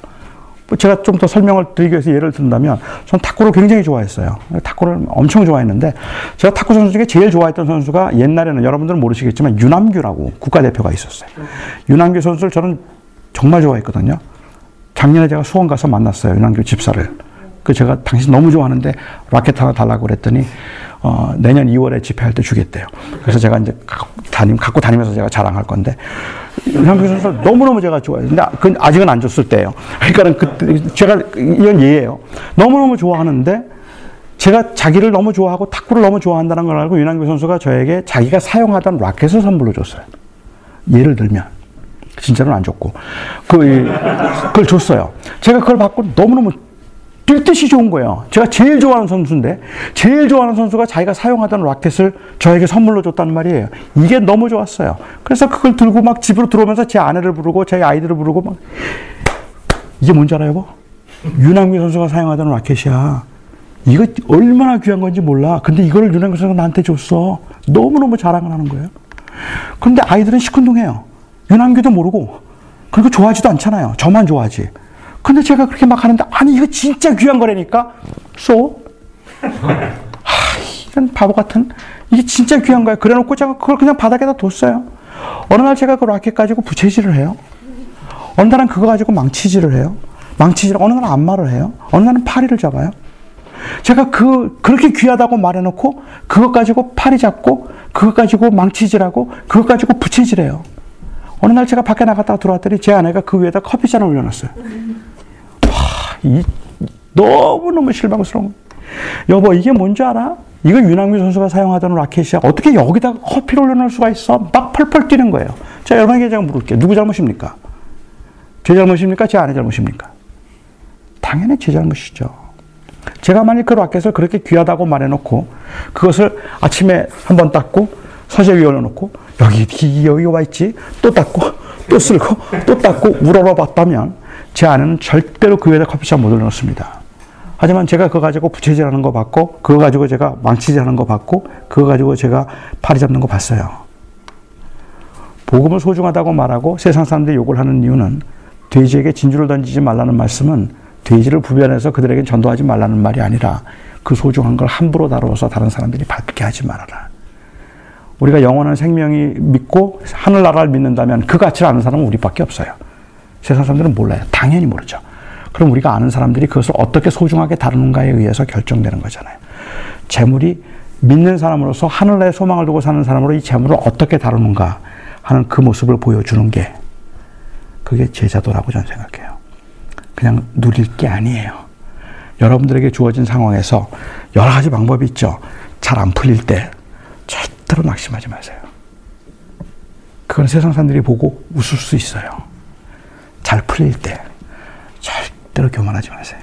제가 좀 더 설명을 드리기 위해서 예를 든다면, 전 탁구를 굉장히 좋아했어요. 탁구를 엄청 좋아했는데, 제가 탁구 선수 중에 제일 좋아했던 선수가 옛날에는 여러분들은 모르시겠지만 유남규라고 국가대표가 있었어요. 유남규 선수를 저는 정말 좋아했거든요. 작년에 제가 수원 가서 만났어요. 유남규 집사를. 그 제가 당신 너무 좋아하는데 라켓 하나 달라고 그랬더니 내년 2월에 집회할 때 주겠대요. 그래서 제가 이제 갖고 다니면서 제가 자랑할 건데, 유남규 선수 너무너무 제가 좋아해요. 근데 그건 아직은 안 줬을 때예요. 그러니까는 그때 제가 이건 예예요. 너무너무 좋아하는데 제가 자기를 너무 좋아하고 탁구를 너무 좋아한다는 걸 알고 유남규 선수가 저에게 자기가 사용하던 라켓을 선물로 줬어요. 예를 들면. 진짜로는 안 줬고 그걸 줬어요. 제가 그걸 받고 너무너무 뛸 듯이 좋은 거예요. 제가 제일 좋아하는 선수인데, 제일 좋아하는 선수가 자기가 사용하던 라켓을 저에게 선물로 줬단 말이에요. 이게 너무 좋았어요. 그래서 그걸 들고 막 집으로 들어오면서 제 아내를 부르고, 제 아이들을 부르고, 막. 이게 뭔지 알아요, 여보? 유남규 선수가 사용하던 라켓이야. 이거 얼마나 귀한 건지 몰라. 근데 이걸 유남규 선수가 나한테 줬어. 너무너무 자랑을 하는 거예요. 그런데 아이들은 시큰둥해요. 유남규도 모르고. 그리고 좋아하지도 않잖아요. 저만 좋아하지. 근데 제가 그렇게 막 하는데, 아니, 이거 진짜 귀한 거라니까? 쏘? 이런 바보 같은. 이게 진짜 귀한 거야. 그래 놓고 제가 그걸 그냥 바닥에다 뒀어요. 어느 날 제가 그 라켓 가지고 부채질을 해요. 어느 날은 그거 가지고 망치질을 해요. 어느 날은 안마를 해요. 어느 날은 파리를 잡아요. 제가 그렇게 귀하다고 말해놓고, 그것 가지고 파리 잡고, 그것 가지고 망치질하고, 그것 가지고 부채질해요. 어느 날 제가 밖에 나갔다가 들어왔더니 제 아내가 그 위에다 커피잔을 올려놨어요. 너무너무 실망스러운 거예요. 여보, 이게 뭔지 알아? 이거 유남규 선수가 사용하던 라켓이야. 어떻게 여기다가 커피를 올려놓을 수가 있어? 막 펄펄 뛰는 거예요. 자, 여러분에게 제가 물을게요. 누구 잘못입니까? 제 잘못입니까? 제 아내 잘못입니까? 당연히 제 잘못이죠. 제가 만약 그 라켓을 그렇게 귀하다고 말해놓고, 그것을 아침에 한번 닦고, 서재 위에 올려놓고, 여기 와있지? 또 닦고, 또 쓸고, 또 닦고, 우러러봤다면, 제 아내는 절대로 그 위에다 커피잔 못 올려놓습니다. 하지만 제가 그거 가지고 부채질하는 거 봤고, 그거 가지고 제가 망치질하는 거 봤고, 그거 가지고 제가 파리 잡는 거 봤어요. 복음을 소중하다고 말하고 세상 사람들이 욕을 하는 이유는, 돼지에게 진주를 던지지 말라는 말씀은 돼지를 부변해서 그들에게 전도하지 말라는 말이 아니라, 그 소중한 걸 함부로 다루어서 다른 사람들이 받게 하지 말아라. 우리가 영원한 생명이 믿고 하늘나라를 믿는다면 그 가치를 아는 사람은 우리밖에 없어요. 세상 사람들은 몰라요. 당연히 모르죠. 그럼 우리가 아는 사람들이 그것을 어떻게 소중하게 다루는가에 의해서 결정되는 거잖아요. 재물이 믿는 사람으로서, 하늘나라의 소망을 두고 사는 사람으로 이 재물을 어떻게 다루는가 하는 그 모습을 보여주는 게, 그게 제자도라고 저는 생각해요. 그냥 누릴 게 아니에요. 여러분들에게 주어진 상황에서 여러 가지 방법이 있죠. 잘 안 풀릴 때 절대로 낙심하지 마세요. 그건 세상 사람들이 보고 웃을 수 있어요. 잘 풀릴 때 절대로 교만하지 마세요.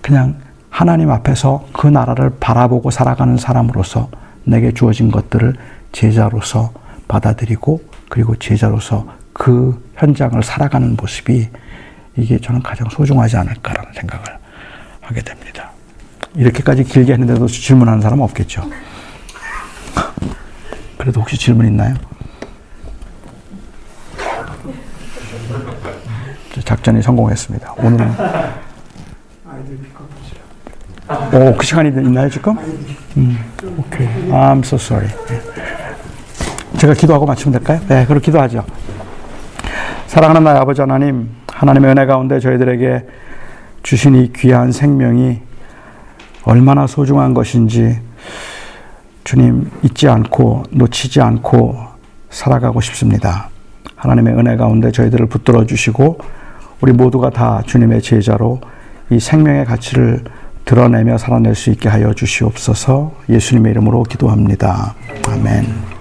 그냥 하나님 앞에서 그 나라를 바라보고 살아가는 사람으로서 내게 주어진 것들을 제자로서 받아들이고, 그리고 제자로서 그 현장을 살아가는 모습이, 이게 저는 가장 소중하지 않을까라는 생각을 하게 됩니다. 이렇게까지 길게 했는데도 질문하는 사람은 없겠죠. 그래도 혹시 질문 있나요? 작전이 성공했습니다. 오늘은 오, 그 시간이 있나요 지금? 오케이. I'm so sorry. 제가 기도하고 마치면 될까요? 네, 그렇게 기도하죠. 사랑하는 나의 아버지 하나님, 하나님의 은혜 가운데 저희들에게 주신 이 귀한 생명이 얼마나 소중한 것인지 주님, 잊지 않고 놓치지 않고 살아가고 싶습니다. 하나님의 은혜 가운데 저희들을 붙들어 주시고, 우리 모두가 다 주님의 제자로 이 생명의 가치를 드러내며 살아낼 수 있게 하여 주시옵소서. 예수님의 이름으로 기도합니다. 아멘.